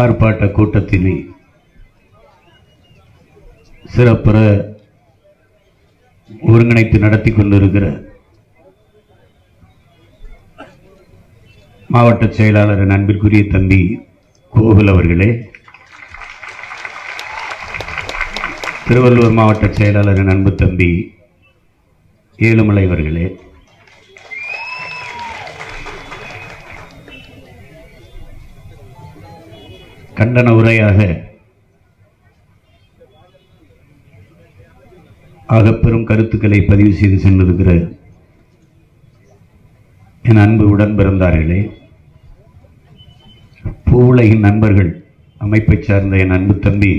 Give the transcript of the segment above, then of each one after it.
ஆர்ப்பாட்ட கூட்டத்தினை சிறப்புற ஒருங்கிணைத்து நடத்தி கொண்டிருக்கிற மாவட்ட செயலாளர் அன்பிற்குரிய தம்பி கோகுல் அவர்களே, திருவள்ளூர் மாவட்ட செயலாளர் அன்பு தம்பி ஏழுமலை அவர்களே, கண்டன உரையாக ஆகப்பெரும் கருத்துக்களை பதிவு செய்து சென்றிருக்கிற என் அன்பு உடன் பிறந்தார்களே, பூவுலகின் நண்பர்கள் அமைப்பை சார்ந்த என் அன்பு தம்பி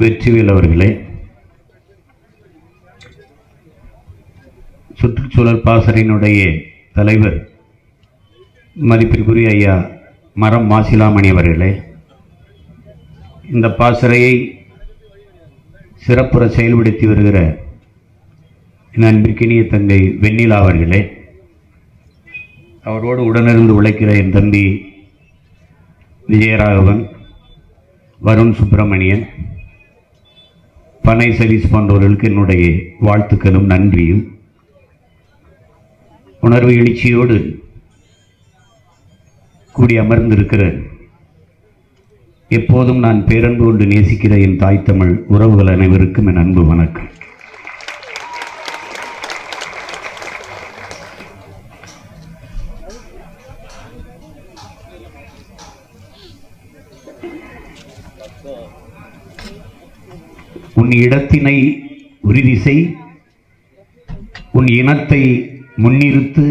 வெற்றிவேல் அவர்களே, சுற்றுச்சூழல் பாசறையினுடைய தலைவர் மதிப்பிற்குரிய ஐயா மரம் மாசிலாமணி அவர்களே, இந்த பாசறையை சிறப்புற செயல்படுத்தி வருகிற என் அன்பிற்கினிய தங்கை வெண்ணிலா அவர்களே, அவரோடு உடனிருந்து உழைக்கிற என் தம்பி விஜயராகவன், வருண் சுப்பிரமணியன், பனை சதீஷ் போன்றவர்களுக்கு என்னுடைய வாழ்த்துக்களும் நன்றியும். உணர்வு எழுச்சியோடு கூடி அமர்ந்திருக்கிற எப்போதும் நான் பேரன்பு கொண்டு நேசிக்கிற என் தாய் தமிழ் உறவுகள் அனைவருக்கும் என் அன்பு வணக்கம். உன் இடத்தினை உறுதி செய், உன் இனத்தை முன்னிறுத்து,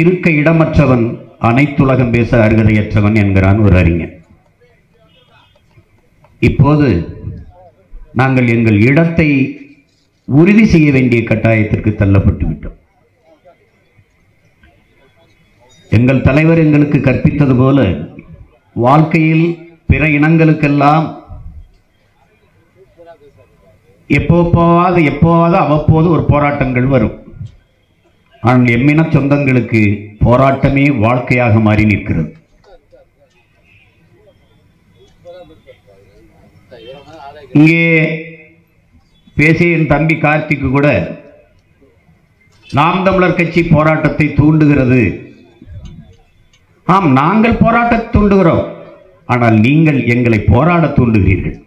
இருக்க இடமற்றவன் அனைத்துலகம் பேச அருகதையற்றவன் என்கிறான் ஒரு அறிஞன். இப்போது நாங்கள் எங்கள் இடத்தை உறுதி செய்ய வேண்டிய கட்டாயத்திற்கு தள்ளப்பட்டு விட்டோம். எங்கள் தலைவர் எங்களுக்கு கற்பித்தது போல வாழ்க்கையில் பிற இனங்களுக்கெல்லாம் எப்போவாவது அவ்வப்போது ஒரு போராட்டங்கள் வரும். ஆனால் எம்மின சொந்தங்களுக்கு போராட்டமே வாழ்க்கையாக மாறி நிற்கிறது. இங்கே பேசிய என் தம்பி கார்த்திக்கு கூட நாம் தமிழர் கட்சி போராட்டத்தை தூண்டுகிறது. ஆம், நாங்கள் போராட்டத்தை தூண்டுகிறோம், ஆனால் நீங்கள் எங்களை போராட தூண்டுகிறீர்கள்.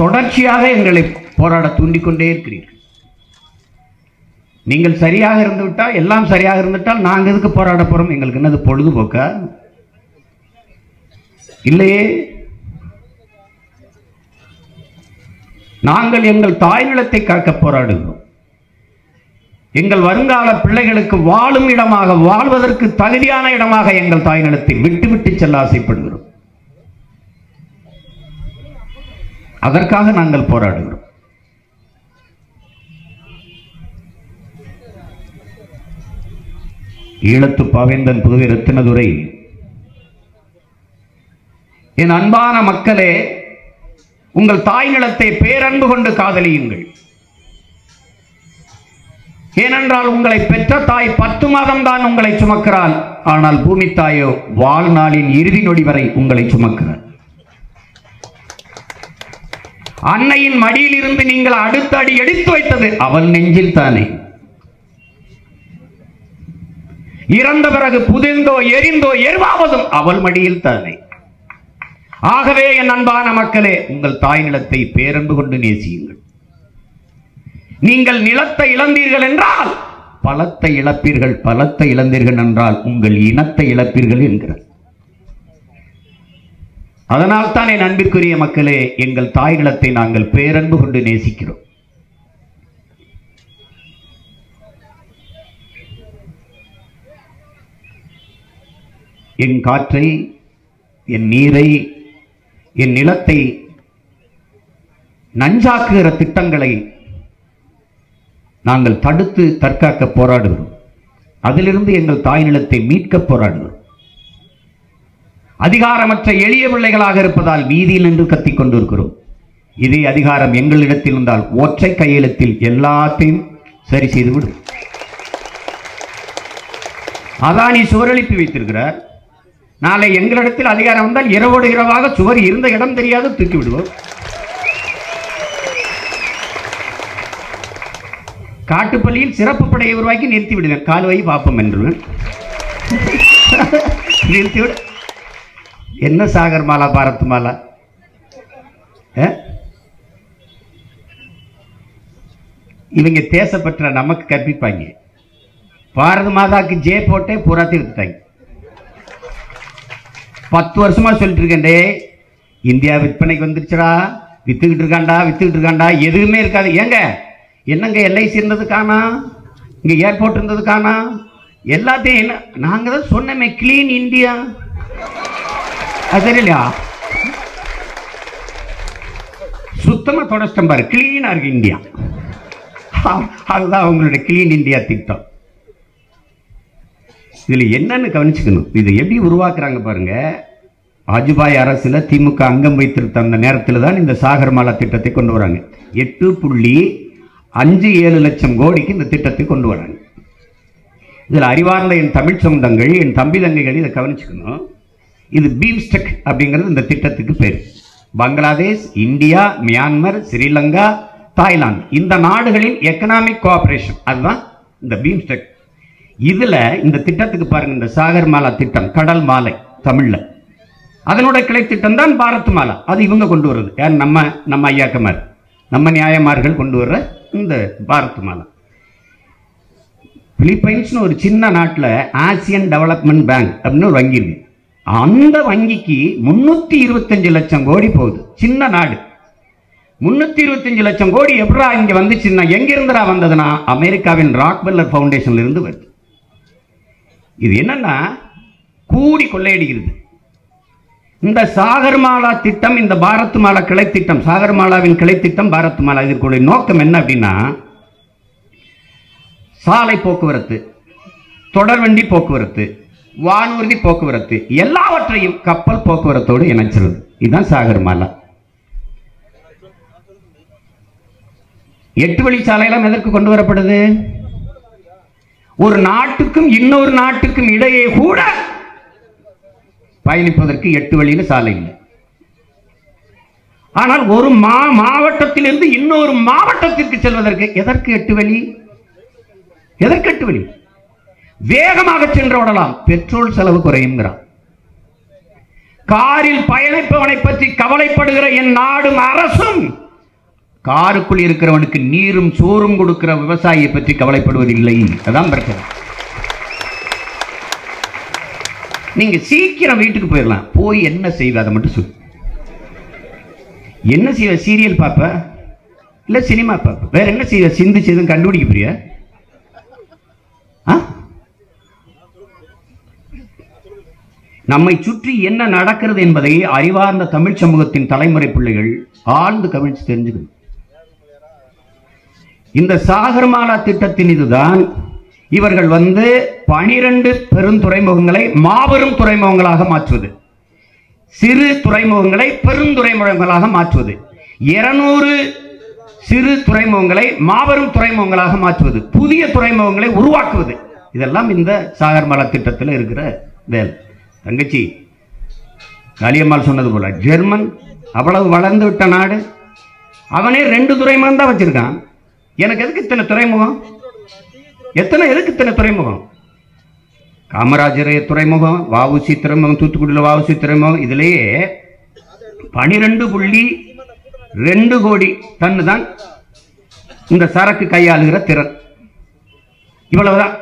தொடர்ச்சியாக எங்களை போராட தூண்டிக்கொண்டே இருக்கிறீர்கள். நீங்கள் சரியாக இருந்துவிட்டால், எல்லாம் சரியாக இருந்துவிட்டால் நாங்கள் எதுக்கு போராட போகிறோம்? எங்களுக்கு என்னது பொழுதுபோக்கா? இல்லையே. நாங்கள் எங்கள் தாய் நிலத்தை காக்க போராடுகிறோம். எங்கள் வருங்கால பிள்ளைகளுக்கு வாழும் இடமாக, வாழ்வதற்கு தகுதியான இடமாக எங்கள் தாய் நிலத்தை விட்டுவிட்டு செல்ல ஆசைப்படுகிறோம். அதற்காக நாங்கள் போராடுகிறோம். ஈழத்து பாவேந்தன் புதுவை ரத்தினதுரை, என் அன்பான மக்களே, உங்கள் தாய் நிலத்தை பேரன்பு கொண்டு காதலியுங்கள். ஏனென்றால் உங்களை பெற்ற தாய் 10 மாதம் தான் உங்களை சுமக்கிறாள். ஆனால் பூமி தாயோ வாழ்நாளின் இறுதி நொடி வரை உங்களை சுமக்கிறாள். அன்னையின் மடியில் இருந்து நீங்கள் அடுத்த அடி எடுத்து வைத்தது அவள் நெஞ்சில் தானே. இறந்த பிறகு புதிர்ந்தோ எரிந்தோ எருவாவதும் அவள் மடியில் தானே. ஆகவே என் அன்பான மக்களே, உங்கள் தாய் நிலத்தை பேரன்பு கொண்டு நேசியுங்கள். நீங்கள் நிலத்தை இழந்தீர்கள் என்றால் பலத்தை இழப்பீர்கள், பலத்தை இழந்தீர்கள் என்றால் உங்கள் இனத்தை இழப்பீர்கள் என்கிறார். அதனால் தான் என் அன்பிற்குரிய மக்களே, எங்கள் தாய் நிலத்தை நாங்கள் பேரன்பு கொண்டு நேசிக்கிறோம். என் காற்றை, என் நீரை, என் நிலத்தை நஞ்சாக்குகிற திட்டங்களை நாங்கள் தடுத்து தற்காக்க போராடுகிறோம். அதிலிருந்து எங்கள் தாய் நிலத்தை மீட்க போராடுகிறோம். அதிகாரமற்ற எளிய பிள்ளைகளாக இருப்பதால் வீதியில் நின்று கத்திக் கொண்டிருக்கிறோம். இதே அதிகாரம் எங்களிடத்தில் இருந்தால் ஒற்றை கையெழுத்தில் எல்லாத்தையும் சரி செய்துவிடும். அதானி சுவர் எழுப்பி வைத்திருக்கிறார். நாளை எங்களிடத்தில் அதிகாரம் வந்தால் இரவோடு இரவாக சுவர் இருந்த இடம் தெரியாது தூக்கி விடுவோம். காட்டுப்பள்ளியில் சிறப்பு படையை உருவாக்கி நிறுத்தி விடுவேன். கால்வாய் பார்ப்போம் என்று நிறுத்திவிட என்ன சாகர் மாலா பாரத் மாலா. இவங்க தேசப்பற்ற நமக்கு கற்பிப்பாங்க. பாரத மாதாக்கு ஜே போட்டே பூராத்தி எடுத்துட்டாங்க. 10 வருஷமா சொல்லிட்டு இருக்கேன்டே, இந்தியா விற்பனைக்கு வந்துருச்சுடா, வித்துக்கிட்டு இருக்காண்டா எதுவுமே இருக்காது. ஏங்க என்னங்க எல்ஐசி இருந்தது காணா, இங்கே ஏர்போர்ட் இருந்தது காணா, எல்லாத்தையும் என்ன நாங்கள் தான் சொன்னமே கிளீன் இந்தியா. அது தெரியலையா? சுத்தமாக தொடச்சிட்டோம் பாரு, கிளீனாக இருக்கு இந்தியா. அதுதான் அவங்களுடைய கிளீன் இந்தியா திட்டம். இதில் என்னன்னு கவனிச்சுக்கணும். இதை எப்படி உருவாக்குறாங்க பாருங்க. வாஜ்பாய் அரசில் திமுக அங்கம் வைத்திருத்த அந்த நேரத்தில் தான் இந்த சாகர்மாலா திட்டத்தை கொண்டு வராங்க. 8.57 லட்சம் கோடிக்கு இந்த திட்டத்தை கொண்டு வராங்க. இதில் அறிவார்ந்த என் தமிழ் சொந்தங்கள், என் தம்பி தங்கைகள் இதை கவனிச்சுக்கணும். இது பீம்ஸ்டெக் அப்படிங்கிறது இந்த திட்டத்துக்கு பேர். Bangladesh, India, Myanmar, Sri Lanka, Thailand இந்த நாடுகளின் எக்கனாமிக் கோஆபரேஷன், அதுதான் இந்த பீம்ஸ்டெக். இதில் இந்த திட்டத்துக்கு பாருங்கள், இந்த சாகர் மாலா திட்டம், கடல் மாலை தமிழில், அதனோட கிளை திட்டம் தான் பாரத் மாலா. அது இவங்க கொண்டு வர்றது யார்? நம்ம ஐயாக்கமார், நம்ம நியாயமார்கள் கொண்டு வர்ற இந்த பாரத் மாலா. பிலிப்பைன்ஸ்னு ஒரு சின்ன நாட்டில் ஆசியன் டெவலப்மெண்ட் பேங்க் அப்படின்னு ஒரு வங்கி இருக்கு. அந்த வங்கிக்கு 325 லட்சம் கோடி போகுது. சின்ன நாடு 325 லட்சம் கோடி எப்படா இங்கே வந்துச்சுன்னா, எங்கிருந்துடா வந்ததுன்னா அமெரிக்காவின் ராக்வெல்லர் ஃபவுண்டேஷன்ல இருந்து வருது. இது என்னன்னா கூடி கொள்ளையடிக்கிறது. இந்த சாகர்மாலா திட்டம், இந்த பாரத் மாலா கிளை திட்டம், சாகர்மாலாவின் கிளை திட்டம் பாரத் மாலா, இதற்குடைய நோக்கம் என்ன அப்படின்னா, சாலை போக்குவரத்து, தொடர்வண்டி போக்குவரத்து, வானூர்தி போக்குவரத்து எல்லாவற்றையும் கப்பல் போக்குவரத்தோடு இணைச்சிருது. இதுதான் சாகர்மாலா. 8 வழிச்சாலையெல்லாம் எதற்கு கொண்டு வரப்படுது? ஒரு நாட்டுக்கும் இன்னொரு நாட்டுக்கும் இடையே கூட பயணிப்பதற்கு 8 வழியில சாலை இல்லை. ஆனால் ஒரு மாவட்டத்திலிருந்து இன்னொரு மாவட்டத்திற்கு செல்வதற்கு எதற்கு 8 வழி? எதற்கு 8 வழி? வேகமாக சென்று விடலாம், பெட்ரோல் செலவு குறையுங்கிறான். காரில் பயணிப்பவனை பற்றி கவலைப்படுகிற என் நாடும் அரசும் காருக்குள் இருக்கிறவனுக்கு நீரும் சோறும் கொடுக்கிற விவசாயியை பற்றி கவலைப்படுவதில்லை. அதான் பிரச்சனை. நீங்க சீக்கிரம் வீட்டுக்கு போயிடலாம். போய் என்ன செய்வ அதை மட்டும் சொல்லு. என்ன செய்வ? சீரியல் பாப்ப இல்ல சினிமா பாப்ப? வேற என்ன செய்வ? சிந்திச்சு எதுவும் கண்டுபிடிக்க போறியா? நம்மை சுற்றி என்ன நடக்கிறது என்பதை அறிவார்ந்த தமிழ் சமூகத்தின் தலைமுறை பிள்ளைகள் ஆழ்ந்து கவனிச்சு தெரிஞ்சுக்கணும். இந்த சாகர்மாலா திட்டத்தின் இதுதான். இவர்கள் 12 பெருந்துறைமுகங்களை மாபெரும் துறைமுகங்களாக மாற்றுவது, சிறு துறைமுகங்களை பெருந்துறைமுகங்களாக மாற்றுவது, 200 சிறு துறைமுகங்களை மாபெரும் துறைமுகங்களாக மாற்றுவது, புதிய துறைமுகங்களை உருவாக்குவது, இதெல்லாம் இந்த சாகர்மாலா திட்டத்தில் இருக்கிற வேலை. தங்கச்சி காளியம்மாள் சொன்னது போல, ஜெர்மன் அவ்வளவு வளர்ந்து விட்ட நாடு, அவனே 2 துறைமுகம் தான் வச்சிருக்கான். எனக்கு எதுக்கு இத்தனை துறைமுகம்? காமராஜர் துறைமுகம், வஉசி துறைமுகம், தூத்துக்குடியில் வஉசி துறைமுகம். இதிலேயே 12.2 கோடி டன் தான் இந்த சரக்கு கையாளுகிற திறன். இவ்வளவுதான்.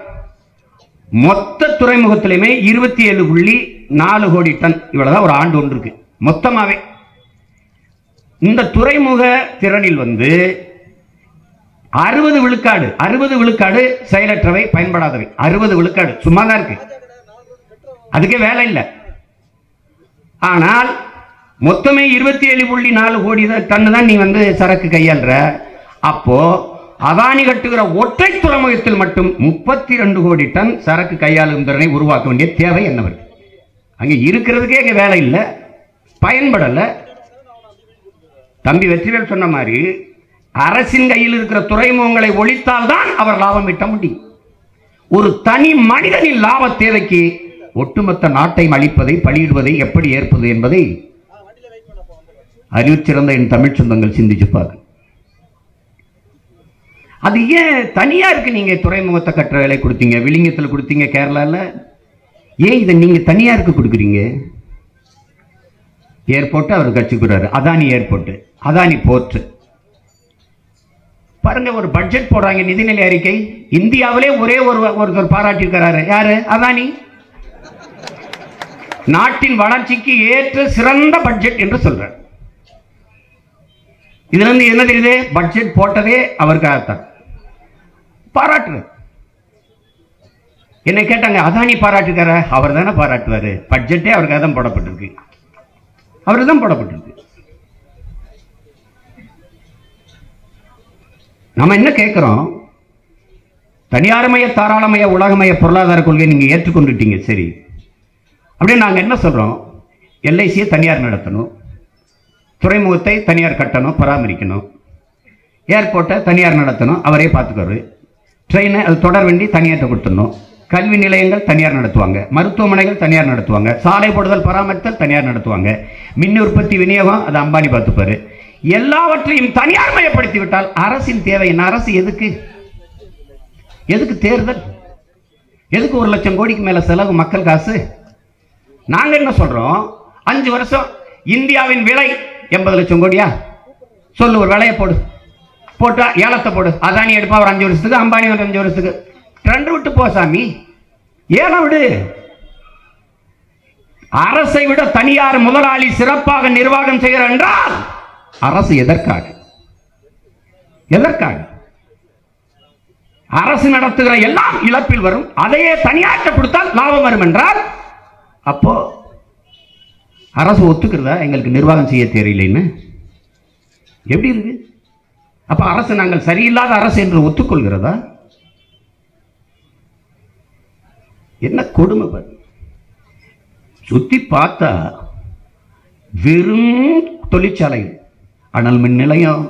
மொத்த துறைமுகத்திலுமே 27.4 கோடி டன் இவ்வளவுதான் ஒரு ஆண்டு ஒன்று இருக்கு மொத்தமாவே. இந்த துறைமுக திறனில் 60 விழுக்காடு செயலற்றவை, பயன்படாதவை. 60 விழுக்காடு சும்மா தான் இருக்கு, அதுக்கே வேலை இல்லை. ஆனால் மொத்தமே 27.4 கோடி டன் தான் நீ சரக்கு கையாளுற. அப்போ அதானி கட்டுகிற ஒற்றை துறைமுகத்தில் மட்டும் 32 கோடி டன் சரக்கு கையாளும் திறனை உருவாக்க வேண்டிய தேவை என்னவர்கள்? அங்கே இருக்கிறதுக்கே அங்கே வேலை இல்லை, பயன்படலை. தம்பி வெற்றிவேல் சொன்ன மாதிரி அரசின் கையில் இருக்கிற துறைமுகங்களை ஒழித்தால்தான் அவர் லாபம் ஈட்ட முடியும். ஒரு தனி மனிதனின் லாப தேவைக்கு ஒட்டுமொத்த நாட்டை அழிப்பதை பலியிடுவதை எப்படி ஏற்பது என்பதை அறிவுச்சிறந்த என் தமிழ் சொந்தங்கள் சிந்திச்சு பாருங்க. அது ஏன் தனியா இருக்கு? நீங்க துறைமுகத்தை கட்டுற வேலை கொடுத்தீங்க, விழுங்கத்தில் கொடுத்தீங்க, கேரளாவில். ஏன் இதை நீங்க தனியா இருக்கு கொடுக்குறீங்க? ஏர்போர்ட் அவர் கட்சிக்கிறாரு, அதானி ஏர்போர்ட், அதானி போர்ட். பாருங்க, ஒரு பட்ஜெட் போடுறாங்க, நிதிநிலை அறிக்கை. இந்தியாவிலே ஒரே ஒருத்தர் பாராட்டியிருக்கிறாரு. யாரு? அதானி. நாட்டின் வளர்ச்சிக்கு ஏற்ற சிறந்த பட்ஜெட் என்று சொல்றார். இதுல இருந்து என்ன தெரியுது? பட்ஜெட் போட்டதே அவருக்காகத்தான். பாராட்டுறது. என்ன கேட்டாங்க, அதானி பாராட்டுக்கார? அவர் தானே பாராட்டுவாரு. பட்ஜெட்டே அவருக்காக தான் போடப்பட்டிருக்கு, அவருக்கு தான் போடப்பட்டிருக்கு. நாம என்ன கேட்கிறோம்? தனியார்மய தாராளமய உலகமய பொருளாதார கொள்கையை நீங்க ஏற்றுக்கொண்டுட்டீங்க, சரி. அப்படின்னு நாங்கள் என்ன சொல்றோம்? எல்ஐசியை தனியார் நடத்தணும், துறைமுகத்தை தனியார் கட்டணும், பராமரிக்கணும், ஏர்போர்ட்டை தனியார் நடத்தணும், அவரே பார்த்துக்கிறது, ட்ரெயினை அது தொடர் வண்டி தனியார்ட்ட கொடுத்துடணும், கல்வி நிலையங்கள் தனியார் நடத்துவாங்க, மருத்துவமனைகள் தனியார் நடத்துவாங்க, சாலை போடுதல் பராமரித்தல் தனியார் நடத்துவாங்க, மின் உற்பத்தி விநியோகம் அது அம்பானி பார்த்துப்பாரு. எல்லாவற்றையும் தனியார் மயப்படுத்திவிட்டால் அரசின் தேவை என்ன? அரசு எதுக்கு? எதுக்கு தேர்தல்? எதுக்கு 1 லட்சம் கோடிக்கு மேல செலவு, மக்கள் காசு? நாங்க என்ன சொல்றோம்? 5 வருஷம் இந்தியாவின் விலை 80 லட்சம் கோடியா சொல்லு, ஒரு விலையை போடு, போட்டா ஏலத்தை போடு, அதானி எடுப்பா ஒரு 5 வருஷத்துக்கு, அம்பானி ஒரு 5 வருஷத்துக்கு, ரெண்டு விட்டு போ சாமி, ஏலம் விடு. அரசை விட தனியார் முதலாளி சிறப்பாக நிர்வாகம் செய்கிறார் என்றால் அரசு எதற்காக? எதற்காக? அரசு நடத்துகிற எல்லாம் இழப்பில் வரும், அதையே தனியார்ட்ட கொடுத்தால் லாபம் வரும் என்றால் அப்போ அரசு ஒத்துக்கிறதா எங்களுக்கு நிர்வாகம் செய்ய தெரியலைன்னு? எப்படி இருக்கு? அப்ப அரசு நாங்கள் சரியில்லாத அரசு என்று ஒத்துக்கொள்கிறதா? என்ன கொடுமை பாரு. சுத்தி பார்த்தா வெறும் தொழிற்சாலை, ஆனால் மின் நிலையம்,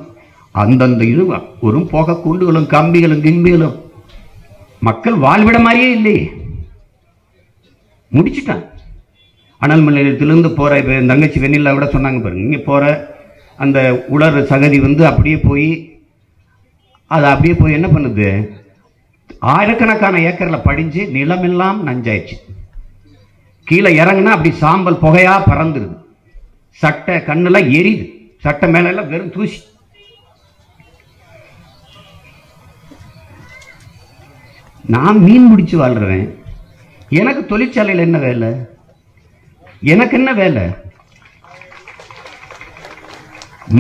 அந்தந்த இது ஒரு போக கூண்டுகளும் கம்பிகளும் கிம்பிகளும், மக்கள் வாழ்விட மாதிரியே இல்லையே, முடிச்சுட்டான். அனல் மின் நிலையத்திலிருந்து போகிற, இப்போ என் தங்கச்சி வெண்ணிலா விட சொன்னாங்க பாருங்க, இங்கே போகிற அந்த உலர் சகதி வந்து அப்படியே போய் அது அப்படியே போய் என்ன பண்ணுது? 1000கணக்கான ஏக்கரில் படிஞ்சு நிலமெல்லாம் நஞ்சாயிடுச்சு. கீழே இறங்குனா அப்படி சாம்பல் புகையாக பறந்துடுது, சட்டை கண்ணெல்லாம் எரியுது, சட்டை மேலெல்லாம் வெறும் தூசி. நான் மீன் பிடிச்சி வாழ்கிறேன், எனக்கு தொழிற்சாலையில் என்ன வேலை? எனக்கு என்ன வேலை?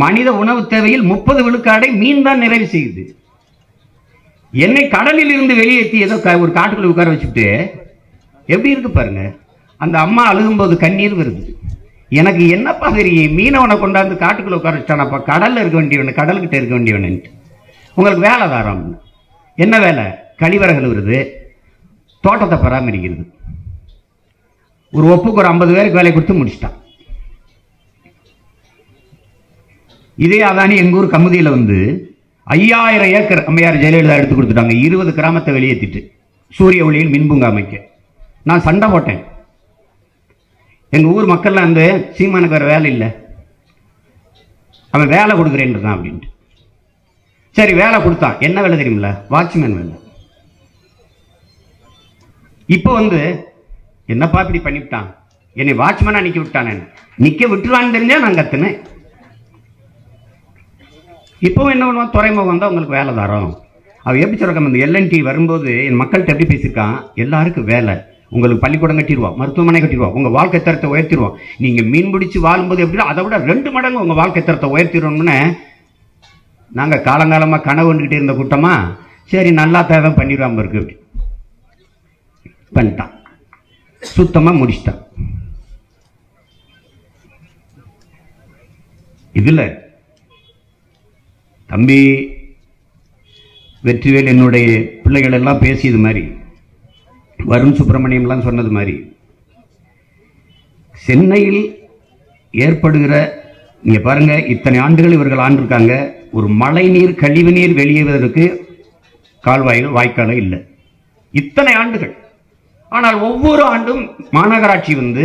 மனித உணவு தேவையில் 30 விழுக்காடை மீன் தான் நிறைவு செய்யுது. என்னை கடலில் இருந்து வெளியேற்றி ஏதோ ஒரு காட்டுக்குள்ள உட்கார வச்சுட்டு எப்படி இருக்கு பாருங்க. அந்த அம்மா அழுகும்போது கண்ணீர் வருது. எனக்கு என்னப்பா தெரியும், மீனவனை கொண்டாந்து காட்டுக்குள்ள உட்கார வச்சானப்பா, கடலில் இருக்க வேண்டியவனு, கடல்கிட்ட இருக்க வேண்டியவனுட்டு. உங்களுக்கு வேலை தாரம் என்ன வேலை? கழிவறைகள் வருது, தோட்டத்தை பராமரிக்கிறது. ஒரு ஒப்புக்கு ஒரு 50 பேருக்கு வேலை கொடுத்து முடிச்சிட்டான். இதே அதானி எங்கூர் கமுதியில் வந்து 5000 ஏக்கர் அம்மையார் ஜெயலலிதா எடுத்து கொடுத்துட்டாங்க. 20 கிராமத்தை வெளியேற்றிட்டு சூரிய ஒளியில் மின்பூங்கா அமைக்க. நான் சண்டை போட்டேன், எங்கள் ஊர் மக்கள்லாம் வந்து சீமானுக்கு வேறு வேலை இல்லை, அவன் வேலை கொடுக்குறேன்றான் அப்படின்ட்டு. சரி, வேலை கொடுத்தான். என்ன வேலை தெரியுமில்ல? வாட்ச்மேன் வேலை. இப்போ வந்து என்னப்பா இப்படி பண்ணிவிட்டான், என்னை வாட்ச்மேனாக நிற்க விட்டானே, நிற்க விட்டுருவான்னு தெரிஞ்சா நான் கற்றுனேன். இப்போவும் என்ன பண்ணுவான்? துறைமுகம் தான் உங்களுக்கு வேலை தாரம். அவள் எப்படி சொல்கிறோம், அந்த எல்என்டி வரும்போது என் மக்கள்கிட்ட எப்படி பேசியிருக்கான்? எல்லாருக்கும் வேலை, உங்களுக்கு பள்ளிக்கூடம் கட்டிடுவோம், மருத்துவமனை கட்டிடுவோம், உங்கள் வாழ்க்கை தரத்தை உயர்த்திடுவோம், நீங்கள் மீன் பிடிச்சி வாழும்போது எப்படின்னா அதை விட 2 மடங்கு உங்கள் வாழ்க்கை தரத்தை உயர்த்திடுவோம்னு நாங்கள் காலங்காலமாக கனவு கொண்டுக்கிட்டே இருந்த கூட்டமா, சரி நல்லா தான் பண்ணிடுவாம இருக்கு அப்படி பண்ணிட்டான், சுத்தமாக முடிச்சிட்டான். இதில் தம்பி வெற்றிவேல் என்னுடைய பிள்ளைகள் எல்லாம் பேசியது மாதிரி, வருண் சுப்பிரமணியம்லாம் சொன்னது மாதிரி, சென்னையில் ஏற்படுகிற, நீங்கள் பாருங்கள், இத்தனை ஆண்டுகள் இவர்கள் ஆண்டிருக்காங்க, ஒரு மழை நீர் கழிவு நீர் வெளியேறுவதற்கு கால்வாய்கள் வாய்க்காலும் இல்லை, இத்தனை ஆண்டுகள். ஆனால் ஒவ்வொரு ஆண்டும் மாநகராட்சி வந்து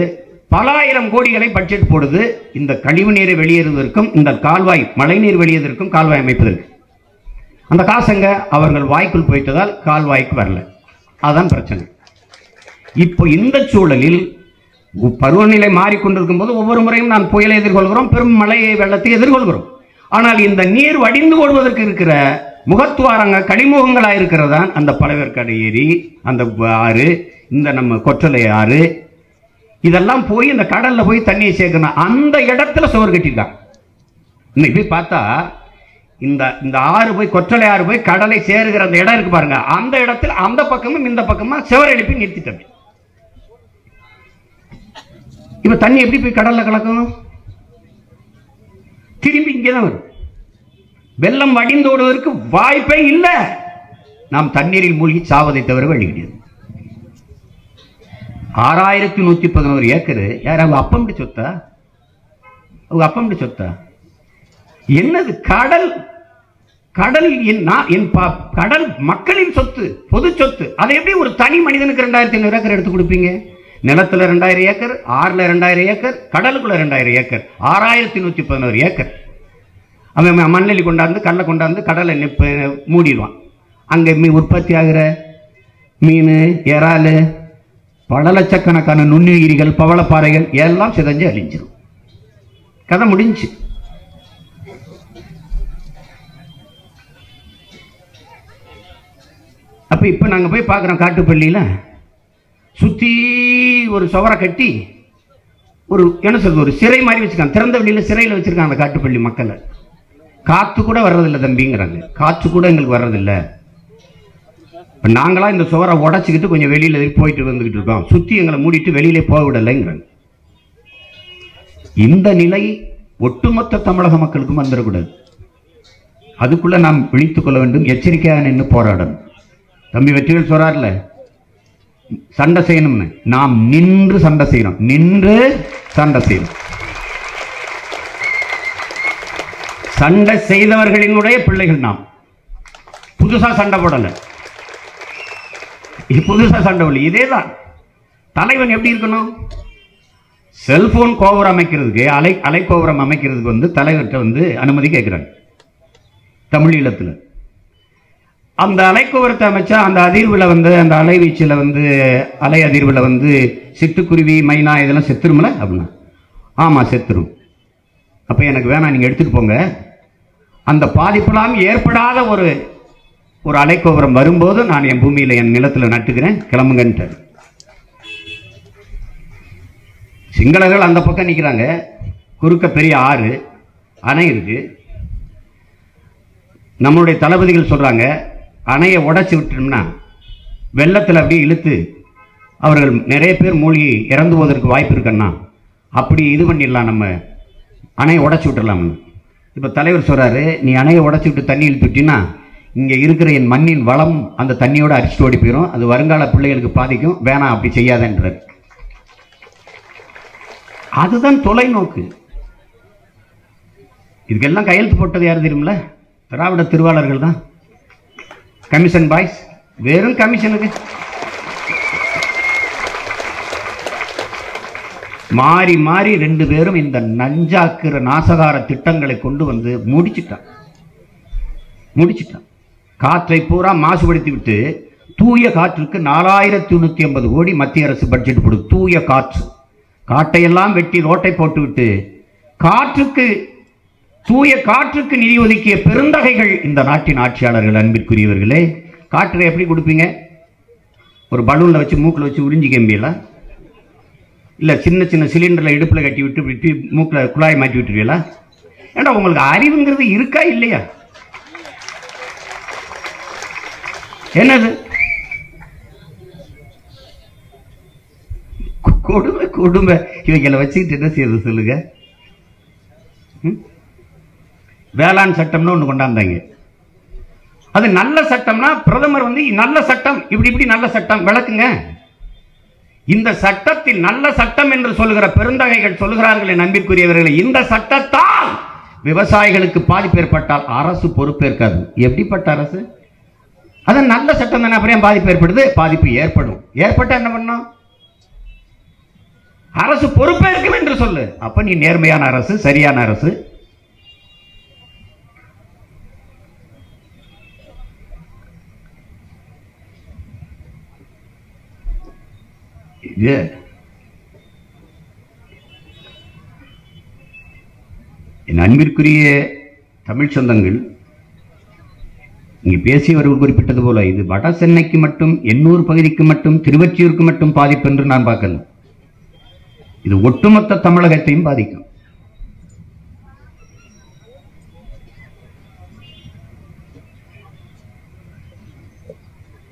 பல ஆயிரம் கோடிகளை பட்ஜெட் போடுது இந்த கழிவு நீரை வெளியேறுவதற்கும், இந்த கால்வாய் மழைநீர் வெளியேறுவதற்கும், கால்வாய் அமைப்பதற்கு. அந்த காசுங்க அவர்கள் வாய்க்குள் போயிட்டதால் கால்வாய்க்கு வரல. அதுதான் பிரச்சனை. இப்போ இந்த சூழலில் பருவநிலை மாறிக்கொண்டிருக்கும் போது ஒவ்வொரு முறையும் நாம் புயலை எதிர்கொள்கிறோம், பெரும் மழையை வெள்ளத்தை எதிர்கொள்கிறோம். ஆனால் இந்த நீர் வடிந்து ஓடுவதற்கு இருக்கிற முகத்துவாரங்க கனிமுகங்களாக இருக்கிறதான் அந்த பழவேற்காடு ஏரி, அந்த ஆறு, இந்த நம்ம கொற்றலை ஆறு, இதெல்லாம் போய் இந்த கடலில் போய் தண்ணியை சேர்க்கணும். அந்த இடத்துல சுவர் கட்டியிருக்காங்க. இன்னைக்கு போய் பார்த்தா இந்த இந்த ஆறு போய் கொற்றலை ஆறு போய் கடலை சேருகிற அந்த இடம் இருக்கு பாருங்க, அந்த இடத்துல அந்த பக்கமும் இந்த பக்கமா சுவர் எழுப்பி நிறுத்திட்டாங்க. இப்போ தண்ணி எப்படி போய் கடலில் கலக்கும்? திரும்பி இங்கே தான் வரும். வெள்ளம் வடிந்தோடுவதற்கு வாய்ப்பே இல்லை. நாம் தண்ணீரில் மூழ்கி சாவதை தவிர வழி கிடையாது. 6111 ஏக்கரு யார்? அவங்க அப்பம்ட்டு சொத்தா? அவங்க அப்பம்ட்டு சொத்தா? என்னது கடல்? கடல் கடல் மக்களின் சொத்து, பொது சொத்து. அதை எப்படி ஒரு தனி மனிதனுக்கு 2500 ஏக்கர் எடுத்து கொடுப்பீங்க? நிலத்தில் 2000 ஏக்கர், ஆறுல 2000 ஏக்கர், கடலுக்குள்ள 2000 ஏக்கர், 6111 ஏக்கர். அவன் மண்ணெலி கொண்டாந்து கடலை கொண்டாந்து கடலை மூடிடுவான். அங்கே உற்பத்தி ஆகிற மீன், இறால், பல லட்சக்கணக்கான நுண்ணுயிரிகள், பவளப்பாறைகள் எல்லாம் சிதைஞ்சு அழிஞ்சிடும். கதை முடிஞ்சு. அப்போ இப்போ நாங்கள் போய் பார்க்குறோம் காட்டுப்பள்ளியில் சுற்றி ஒரு சுவரை கட்டி ஒரு என்ன சொல்றது, ஒரு சிறை மாதிரி வச்சுருக்காங்க. திறந்த வெளியில் சிறையில் வச்சுருக்காங்க அந்த காட்டுப்பள்ளி மக்களை. காற்று கூட வர்றதில்லை தம்பிங்கிறாங்க. காற்று கூட எங்களுக்கு வர்றதில்லை. இப்போ நாங்களாம் இந்த சுவரை உடச்சிக்கிட்டு கொஞ்சம் வெளியில் போயிட்டு வந்துக்கிட்டு இருக்கோம். சுற்றி எங்களை மூடிட்டு வெளியிலே போக விடலைங்கிறாங்க. இந்த நிலை ஒட்டுமொத்த தமிழக மக்களுக்கும் வந்துடக்கூடாது. அதுக்குள்ளே நாம் விழித்துக் கொள்ள வேண்டும், எச்சரிக்கையாக நின்று போராடணும். தம்பி வெற்றிகள் சொல்கிறார்ல, சண்டை செய்யணும்னு. நாம் நின்று சண்டை செய்யணும், நின்று சண்டை செய்யணும். சண்டை செய்தவர்களினுடைய பிள்ளைகள் நாம். புதுசா சண்டை போடல, புதுசா சண்டை போடல. இதேதான் தலைவன் எப்படி இருக்கணும்? செல்போன் கோபுரம் அமைக்கிறதுக்கு, அலை கோபுரம் அமைக்கிறதுக்கு வந்து தலைவர்கிட்ட வந்து அனுமதி கேட்கிறாங்க தமிழீழத்தில். அந்த அலைக்கோபுரத்தை அமைச்சா அந்த அதிர்வில் வந்து, அந்த அலைவீச்சில் வந்து, அலை அதிர்வில் வந்து சிட்டுக்குருவி, மைனா இதெல்லாம் செத்துருமில்ல அப்படின்னா, ஆமாம் செத்துரும். அப்போ எனக்கு வேணாம், நீங்கள் எடுத்துகிட்டு போங்க. அந்த பாதிப்பெல்லாம் ஏற்படாத ஒரு ஒரு அலைக்கோபுரம் வரும்போது நான் என் பூமியில், என் நிலத்தில் நட்டுக்கிறேன், கிளம்புங்கன்ட்டு. சிங்களர்கள் அந்த பக்கம் நிற்கிறாங்க. குறுக்க பெரிய ஆறு, அணை இருக்குது. நம்மளுடைய தளபதிகள் சொல்கிறாங்க, அணையை உடைச்சி விட்டோம்னா வெள்ளத்தில் அப்படியே இழுத்து அவர்கள் நிறைய பேர் மூழ்கி இறந்து போவதற்கு வாய்ப்பு இருக்குன்னா அப்படி இது பண்ணிடலாம், நம்ம அணையை உடச்சி விட்டுடலாம்னு. இப்போ தலைவர் சொல்கிறாரு, நீ அணையை உடச்சி விட்டு தண்ணி இழுத்துட்டின்னா இங்கே இருக்கிற என் மண்ணின் வளம் அந்த தண்ணியோடு அரிச்சிட்டு ஓடி போயிடும், அது வருங்கால பிள்ளைகளுக்கு பாதிக்கும், வேணாம் அப்படி செய்யாதன்றார். அதுதான் தொலைநோக்கு. இதுக்கெல்லாம் கையெழுத்து போட்டது யார் தெரியுமில்ல? திராவிட திருவாளர்கள் தான். கமிஷன் பாய்ஸ், வெறும் கமிஷனுக்கு. மாறி மாறி ரெண்டு பேரும் இந்த நஞ்சாக்குற நாசகார திட்டங்களை கொண்டு வந்து முடிச்சிட்டான். காற்றை பூரா மாசுபடுத்தி விட்டு தூய காற்றுக்கு 4150 கோடி மத்திய அரசு பட்ஜெட் போடுது. தூய காற்று, காட்டையெல்லாம் வெட்டி ரோட்டை போட்டு விட்டு காற்றுக்கு, தூய காற்றுக்கு நிதி ஒதுக்கிய பெருந்தகைகள் இந்த நாட்டின் ஆட்சியாளர்கள். அன்பிற்குரியவர்களே, காற்றை எப்படி கொடுப்பீங்க? ஒரு பலூனில் வச்சு, மூக்கில் வச்சு உறிஞ்சி கேம்பியெல்லாம், இல்லை சின்ன சின்ன சிலிண்டரில் இடுப்பில் கட்டி விட்டு விட்டு மூக்கில் குழாயை மாட்டி விட்டுருவீங்களா? ஏன்னா உங்களுக்கு அறிவுங்கிறது இருக்கா இல்லையா? என்னது கொடுமை கொடுமை. இவங்களை வச்சுக்கிட்டு என்ன செய்யறது சொல்லுங்க? வேளாண் சட்டம்னு ஒன்று கொண்டாந்தாங்க. அது நல்ல சட்டம்னா பிரதமர் வந்து நல்ல சட்டம், இப்படி இப்படி நல்ல சட்டம் விளக்குங்க. இந்த சட்டத்தில் நல்ல சட்டம் என்று சொல்லுகிற பெருந்தகைகள் சொல்லுகிறார்கள். நம்பிக்குரியவர்களை, இந்த சட்டத்தால் விவசாயிகளுக்கு பாதிப்பு ஏற்பட்டால் அரசு பொறுப்பேற்காது. எப்படிப்பட்ட அரசு? அதான் நல்ல சட்டம் தானே, அப்புறம் பாதிப்பு ஏற்படுது. பாதிப்பு ஏற்படும், ஏற்பட்டால் என்ன பண்ணணும்? அரசு பொறுப்பேற்கும் என்று சொல்லு. அப்ப நீ நேர்மையான அரசு, சரியான அரசு. என் அன்பிற்குரிய தமிழ் சொந்தங்கள், இங்கு பேசியவர்கள் குறிப்பிட்டது போல இது வட சென்னைக்கு மட்டும், எண்ணூர் பகுதிக்கு மட்டும், திருவொற்றியூருக்கு மட்டும் பாதிப்பு என்று நான் பார்க்கல. இது ஒட்டுமொத்த தமிழகத்தையும் பாதிக்கும்.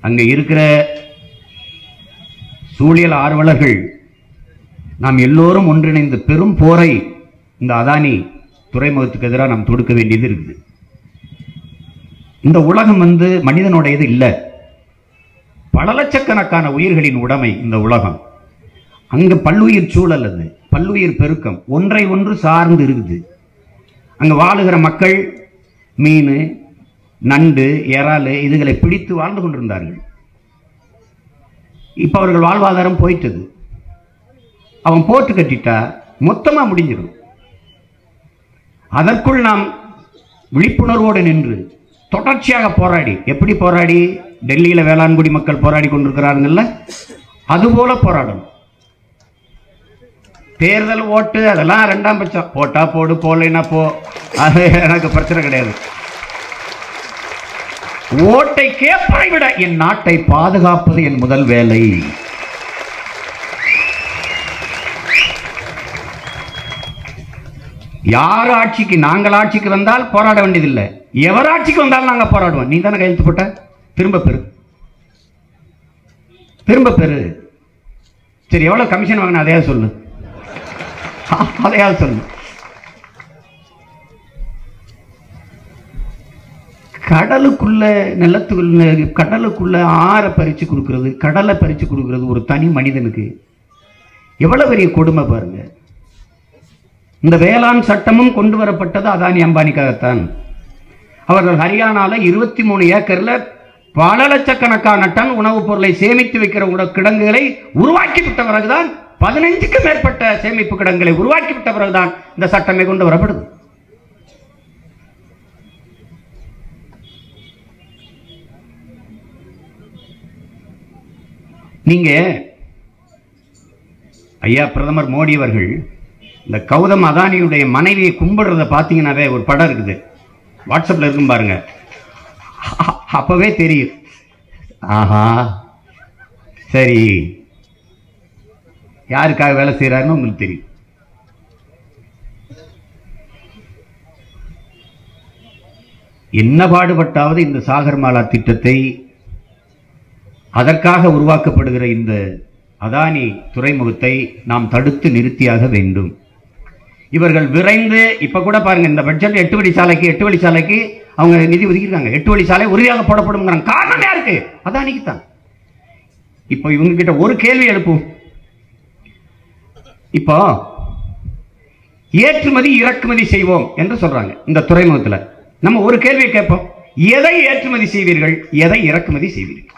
அங்க இருக்கிற சூழியல் ஆர்வலர்கள் நாம் எல்லோரும் ஒன்றிணைந்து பெரும் போரை இந்த அதானி துறைமுகத்துக்கு எதிராக நாம் தொடுக்க வேண்டியது இருக்குது. இந்த உலகம் மனிதனுடையது இல்லை, பல லட்சக்கணக்கான உயிர்களின் உடைமை இந்த உலகம். அங்கே பல்லுயிர் சூழல், அது பல்லுயிர் பெருக்கம், ஒன்றை ஒன்று சார்ந்து இருக்குது. அங்கே வாழுகிற மக்கள் மீன், நண்டு, இறால் இதுகளை பிடித்து வாழ்ந்து கொண்டிருந்தார்கள். இப்போ அவர்கள் வாழ்வாதாரம் போயிட்டது. அவன் போட்டு கட்டிட்டா மொத்தமாக முடிஞ்சிடும். அதற்குள் நாம் விழிப்புணர்வோடு நின்று தொடர்ச்சியாக போராடி, எப்படி போராடி டெல்லியில் வேளாண்குடி மக்கள் போராடி கொண்டிருக்கிறார்கள்ல, அதுபோல போராடணும். தேர்தல் ஓட்டு அதெல்லாம் ரெண்டாம் பட்சம், போட்டா போடு போடலைன்னா போ, அது எனக்கு பிரச்சனை கிடையாது. ஓட்டை கேட்பதை விட என் நாட்டை பாதுகாப்பது என் முதல் வேலை. யார் ஆட்சிக்கு, நாங்கள் ஆட்சிக்கு வந்தால் போராட வேண்டியதில்லை, எவர் ஆட்சிக்கு வந்தாலும் நாங்கள் போராடுவோம். நீ தானே கையெழுத்து போட்ட, திரும்ப பெரு, திரும்ப பெரு. சரி, எவ்வளோ கமிஷன் வாங்கினா அதையா சொல்லு, அதையா சொல்லு. கடலுக்குள்ள, நிலத்துக்குள்ள, கடலுக்குள்ள ஆற பறித்து கொடுக்கறது, கடலை பறித்து கொடுக்கறது ஒரு தனி மனிதனுக்கு எவ்வளோ பெரிய கொடுமை பாருங்க. இந்த வேளாண் சட்டமும் கொண்டு வரப்பட்டது அதானி அம்பானிக்காகத்தான். அவர்கள் ஹரியானாவில் 23 ஏக்கரில் பல லட்சக்கணக்கான டன் உணவுப் பொருளை சேமித்து வைக்கிற கிடங்குகளை உருவாக்கிவிட்ட பிறகுதான், 15க்கும் மேற்பட்ட சேமிப்பு கிடங்குகளை உருவாக்கிவிட்ட பிறகுதான் இந்த சட்டமே கொண்டு வரப்படுது. நீங்க ஐயா பிரதமர் மோடி அவர்கள் இந்த கௌதம் அதானியுடைய மனைவியை கும்பிடுறத பார்த்தீங்கன்னாவே ஒரு படம் இருக்குது, வாட்ஸ்அப்பில் இருக்கும் பாருங்க, அப்பவே தெரியும். ஆஹா, சரி, யாருக்காக வேலை செய்கிறாருன்னு உங்களுக்கு தெரியும். என்ன பாடுபட்டாவது இந்த சாகர்மாலா திட்டத்தை, அதற்காக உருவாக்கப்படுகிற இந்த அதானி துறைமுகத்தை நாம் தடுத்து நிறுத்தியாக வேண்டும். இவர்கள் விரைந்து, இப்போ கூட பாருங்கள், இந்த பட்ஜெட் 8 வழி சாலைக்கு அவங்க நிதி ஒதுக்கியிருக்காங்க. 8 வழி சாலை உறுதியாக போடப்படும். காரணம் யாருக்கு? அதானிக்கு தான். இப்போ இவங்க கிட்ட ஒரு கேள்வி எழுப்பும். இப்போ ஏற்றுமதி இறக்குமதி செய்வோம் என்று சொல்றாங்க இந்த துறைமுகத்தில். நம்ம ஒரு கேள்வியை கேட்போம், எதை ஏற்றுமதி செய்வீர்கள், எதை இறக்குமதி செய்வீர்கள்?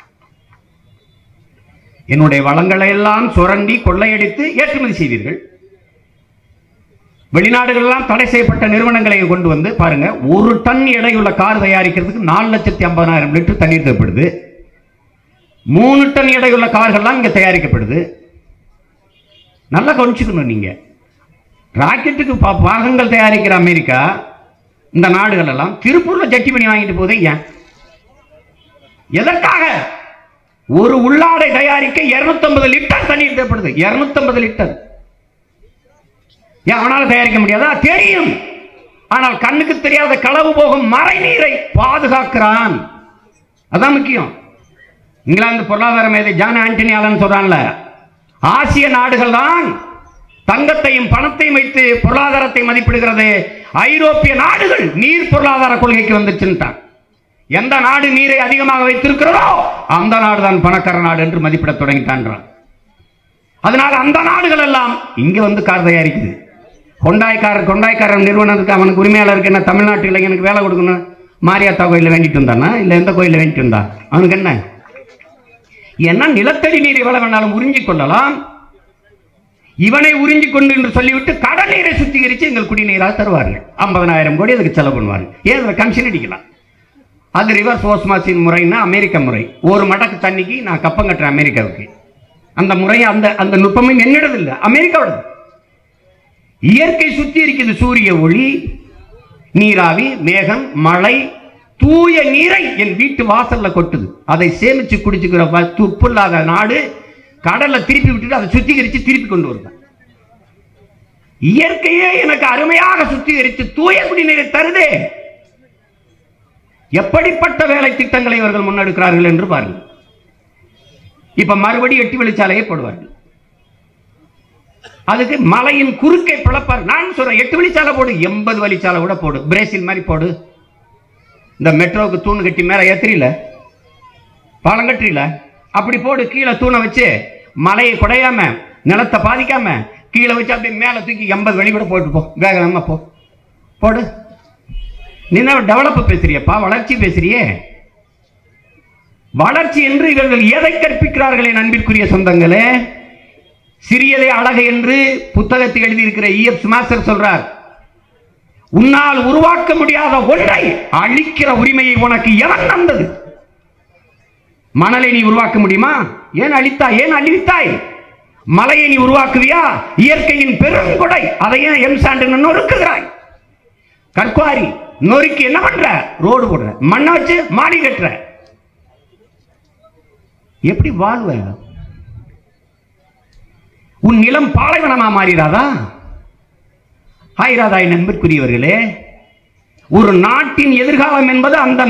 என்னுடைய வளங்களை எல்லாம் சுரண்டி கொள்ளையடித்து ஏற்றுமதி செய்வீர்கள். வெளிநாடுகளெல்லாம் தடை செய்யப்பட்ட நிறுவனங்களை கொண்டு வந்து பாருங்க, 1 டன் எடையுள்ள கார் தயாரிக்கிறதுக்கு 4,50,000 லிட்டர் தண்ணீர் தேவைப்படுது. 3 டன் எடையுள்ள கார்கள்லாம் இங்கே தயாரிக்கப்படுது. நல்லா கவனிச்சுக்கணும் நீங்க. ராக்கெட்டுக்கு பாகங்கள் தயாரிக்கிற அமெரிக்கா, இந்த நாடுகள் எல்லாம் திருப்பூர்ல ஜட்டி பண்ணி வாங்கிட்டு போதே ஏன்? எதற்காக? ஒரு உள்ளாடை தயாரிக்க 250 லிட்டர் தண்ணீர் தேவைப்படுது. 250 லிட்டர் ஏன் அவனால தயாரிக்க முடியாதா? தெரியும், ஆனால் கண்ணுக்கு தெரியாத களவு போகும் மறை நீரை பாதுகாக்கிறான். அதான் முக்கியம். இங்கிலாந்து பொருளாதார மேதை ஜான் ஆண்டனி ஆலன் சொல்றான்ல, ஆசிய நாடுகள் தான் தங்கத்தையும் பணத்தையும் வைத்து பொருளாதாரத்தை மதிப்பிடுகிறது, ஐரோப்பிய நாடுகள் நீர் பொருளாதார கொள்கைக்கு வந்துச்சுட்டான். எந்த நாடு நீரை அதிகமாக வைத்திருக்கிறதோ அந்த நாடு தான் பணக்கார நாடு என்று மதிப்பிட தொடங்கிட்டான். அதனால அந்த நாடுகள் எல்லாம் இங்க வந்து கார் தயாரிக்குது. கொண்டாய்க்காரன் நிறுவனத்துக்கு அவனுக்கு உரிமையாளருக்கு என்ன தமிழ்நாட்டு இளைஞனுக்கு வேலை கொடுக்கணும், மாரியாத்தா கோயிலில் வேண்டிட்டு வந்தானா இல்லை எந்த கோயிலில் வேண்டிட்டு வந்தா அவனுக்கு என்ன? ஏன்னா நிலத்தடி நீர் எவ்வளவு வேணாலும் உறிஞ்சிக் கொள்ளலாம். இவனை உறிஞ்சிக் கொண்டு என்று சொல்லிவிட்டு கடல் நீரை சுத்திகரித்து எங்கள் குடிநீராக தருவார்கள். 50,000 கோடி அதுக்கு செலவு பண்ணுவார்கள். ஏன் அதில் கமிஷன் அடிக்கலாம்? அது ரிவர்ஸ் ஓஸ்மாசின் முறைன்னா அமெரிக்க முறை. ஒரு மடக்கு தண்ணிக்கு நான் கப்பம் கட்டுறேன் அமெரிக்காவுக்கு. அந்த முறையை அந்த அந்த நுட்பமும் என்னிடது இல்லை, அமெரிக்காவோடது. இயற்கை சுத்தி இருக்குது. சூரிய ஒளி, நீராவி, மேகம், மழை, தூய நீரை என் வீட்டு வாசல்ல கொட்டுது. அதை சேமிச்சு குடிச்சுக்கிற துப்புள்ளாத நாடு கடல்ல திருப்பி விட்டுட்டு அதை சுத்திகரித்து திருப்பி கொண்டு வருது. இயற்கையே எனக்கு அருமையாக சுத்திகரித்து தூய குடிநீரை தருதே. எப்படிப்பட்ட வேலை திட்டங்களை இவர்கள் முன்னெடுக்கிறார்கள் என்று பாருங்கள். இப்ப மறுபடியும் 8 வழிச்சாலையை போடுவார்கள். அதுக்கு மலையின் குறுக்கை பிளப்பார். நான் சொல்றேன் 8 வழிச்சாலை போடு, 80 வழிச்சாலை கூட போடு, பிரேசில் மாதிரி போடு. இந்த மெட்ரோவுக்கு தூணு கட்டி மேல ஏத்திரில பாலங்கட்டில அப்படி போடு. கீழே தூணை வச்சு மலையை குடையாம நிலத்தை பாதிக்காம கீழே வச்சு அப்படி மேல தூக்கி 80 வழி கூட போட்டு போ, வேகமா போ போடு. நீ தான் டெவலப் பேசுறியப்பா, வளர்ச்சி பேசுறியே. வளர்ச்சி என்று இவர்கள் எதை கற்பிக்கிறார்களே அன்பிற்குரிய சொந்தங்களே? சிறியதே அழகு என்று புத்தகத்தை எழுதியிருக்கிற ஈஎஃப் மாஸ்டர் சொல்றார், உன்னால் உருவாக்க முடியாத ஒன்றை அழிக்கிற உரிமையை உனக்கு எவன் தந்தது? மணலை நீ உருவாக்க முடியுமா? ஏன் அழித்தாய்? ஏன் அழிவித்தாய்? மலையை நீ உருவாக்குவியா? இயற்கையின் பெருங்கொடை, அதை ஏன் எம்சாண்டு நொறுக்குகிறாய்? கற்குவாரி நொறுக்கி என்ன பண்ற? ரோடு போடுற, மண்ணை வச்சு மாடி கட்டுற. எப்படி வாழ்வ? உன் நிலம் பாலைவனமா மாறிடாதா? ஆயிராதாய் நண்பிற்குரியவர்களே, ஒரு நாட்டின் எதிர்காலம் என்பது அந்த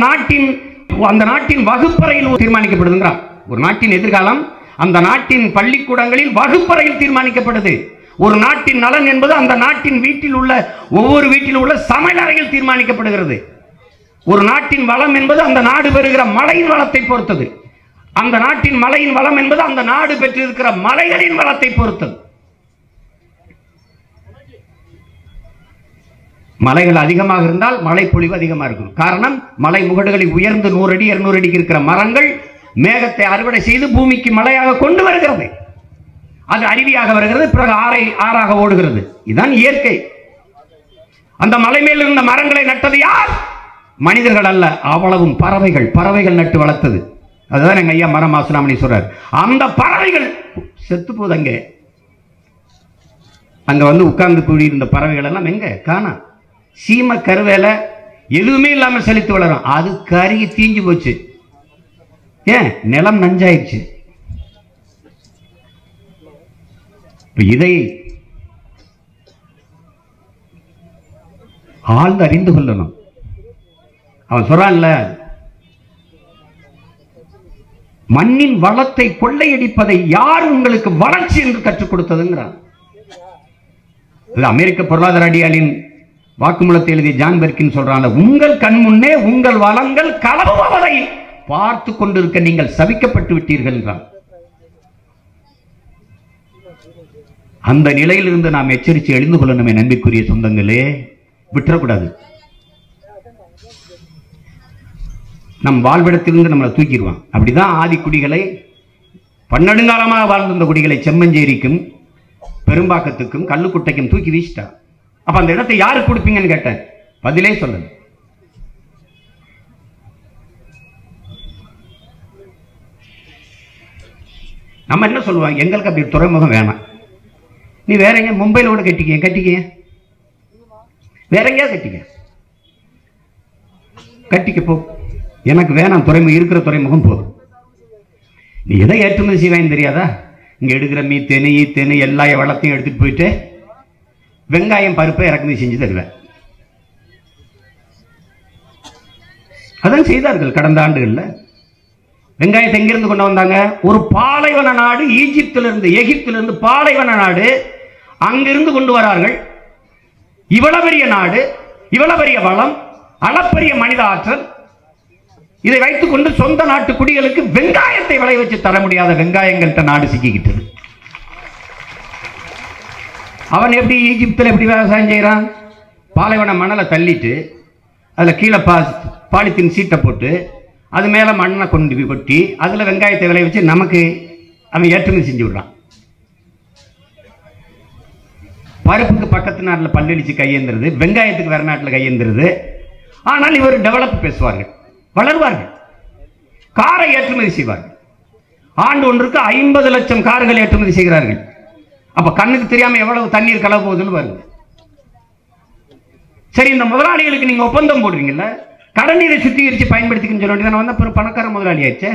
நாட்டின் வகுப்பறையில் தீர்மானிக்கப்படுதுங்கிறார். ஒரு நாட்டின் எதிர்காலம் அந்த நாட்டின் பள்ளிக்கூடங்களில் வகுப்பறையில் தீர்மானிக்கப்படுது. ஒரு நாட்டின் நலன் என்பது அந்த நாட்டின் வீட்டில் உள்ள ஒவ்வொரு வீட்டில் உள்ள சமையலறையில் தீர்மானிக்கப்படுகிறது. ஒரு நாட்டின் வளம் என்பது அந்த நாடு பெறுகிற மழையின் வளத்தை பொறுத்தது. அந்த நாட்டின் மழையின் வளம் என்பது அந்த நாடு பெற்றிருக்கிற மலைகளின் வளத்தை பொறுத்தது. மலைகள் அதிகமாக இருந்தால் மழை பொழிவு அதிகமாக இருக்கும். காரணம், மலை முகடுகளில் உயர்ந்து 100 அடி 200 அடிக்கு இருக்கிற மரங்கள் மேகத்தை அறுவடை செய்து பூமிக்கு மழையாக கொண்டு வருகிறது. அது அருவியாக வருகிறது, பிறகு ஆறாக ஓடுகிறது. இதுதான் இயற்கை. அந்த மலை மேல் இருந்த மரங்களை நட்டது யார்? மனிதர்கள் அல்ல, அவ்வளவும் பறவைகள் நட்டு வளர்த்தது. அதுதான் எங்க ஐயா மரம் ஆசுராமணி சொல்றார். அந்த பறவைகள் செத்து போதங்க. அங்க வந்து உட்கார்ந்து கூடியிருந்த பறவைகள் எல்லாம் எங்க காணா? சீமை, கருவேலை எதுவுமே இல்லாமல் செழித்து வளரும். அது கருகி தீஞ்சு போச்சு. ஏன்? நிலம் நஞ்சாயிடுச்சு. இதை ஆழ்ந்து அறிந்து கொள்ளணும். அவன் சொல்றான்ல, மண்ணின் வளத்தை கொள்ளையடிப்பதை யார் உங்களுக்கு வளர்ச்சி என்று கற்றுக் கொடுத்ததுங்கிறான். அமெரிக்க பொருளாதார அடியாளின் வாக்குமூலத்தை எழுதிய ஜான் பெர்கின் சொல்றாங்க, உங்கள் கண் முன்னே உங்கள் வளங்கள் கலவுவதை பார்த்து கொண்டிருக்க நீங்கள் சபிக்கப்பட்டு விட்டீர்கள். அந்த நிலையிலிருந்து நாம் எச்சரித்து எழுந்து கொள்ளணுமே நம்பிக்குரிய சொந்தங்களே. விட்டுறக்கூடாது. நம் வாழ்விடத்திலிருந்து நம்மளை தூக்கிடுவான். அப்படிதான் ஆதி குடிகளை, பன்னெடுங்காலமாக வாழ்ந்திருந்த குடிகளை செம்மஞ்சேரிக்கும் பெரும்பாக்கத்துக்கும் கல்லுக்குட்டைக்கும் தூக்கி வீசிட்டான். அப்ப அந்த இடத்தை யாருக்கு கொடுப்பீங்கன்னு கேட்டேன். பதிலே சொல்லுங்க. நம்ம என்ன சொல்லுவாங்க, எங்களுக்கு அப்படி துறைமுகம் வேணாம், நீ வேற எங்க மும்பையில் கூட கட்டிக்க, வேற எங்கேயா கட்டிக்க போ, எனக்கு வேணாம் துறைமுகம், இருக்கிற துறைமுகம் போதும். நீ எதை ஏற்றுமதி செய்வாயின்னு தெரியாதா? இங்க எடுக்கிற மீத்தேனு ஈத்தேனு எல்லா வளத்தையும் எடுத்துட்டு போயிட்டு வெங்காயம், பருப்பை இறக்குமதி செஞ்சு தருவேன். அதான் செய்தார்கள் கடந்த ஆண்டுகள்ல. வெங்காயத்தை எங்கிருந்து கொண்டு வந்தாங்க? ஒரு பாலைவன நாடு, ஈஜிப்திலிருந்து, எகிப்திலிருந்து பாலைவன நாடு, அங்கிருந்து கொண்டு வரார்கள். இவ்வளவு பெரிய நாடு, இவ்வளவு பெரிய வளம், அளப்பரிய மனித ஆற்றல், இதை வைத்துக் கொண்டு சொந்த நாட்டு குடிகளுக்கு வெங்காயத்தை விளை வச்சு தர முடியாத வெங்காயங்கள்ட்ட நாடு சிக்கிக்கிட்டது. அவன் எப்படி ஈஜிப்தில் எப்படி விவசாயம் செய்கிறான்? பாலைவன மணலை தள்ளிட்டு அதில் கீழே பாலித்தீன் சீட்டை போட்டு அது மேலே மண்ணை கொண்டு கொட்டி அதில் வெங்காயத்தை விளைய வச்சு நமக்கு அவன் ஏற்றுமதி செஞ்சு விடுறான். பருப்புக்கு பக்கத்து நாட்டில் பல்லடிச்சு கையேந்துறது, வெங்காயத்துக்கு வேறு நாட்டில் கையேந்துறது. ஆனால் இவர் டெவலப் பேசுவார்கள், வளர்வார்கள், காரை ஏற்றுமதி செய்வார்கள். ஆண்டு ஒன்றுக்கு 50 லட்சம் கார்கள் ஏற்றுமதி செய்கிறார்கள். அப்போ கண்ணுக்கு தெரியாமல் எவ்வளவு தண்ணீர் கலவு போகுதுன்னு பாருங்க. சரி, இந்த முதலாளிகளுக்கு நீங்கள் ஒப்பந்தம் போடுறீங்கல்ல, கடநீரை சுத்திகரித்து பயன்படுத்திக்கன்னு சொல்ல வேண்டியது. நான் வந்து அப்புறம் பணக்கார முதலாளி ஆயிடுச்சே.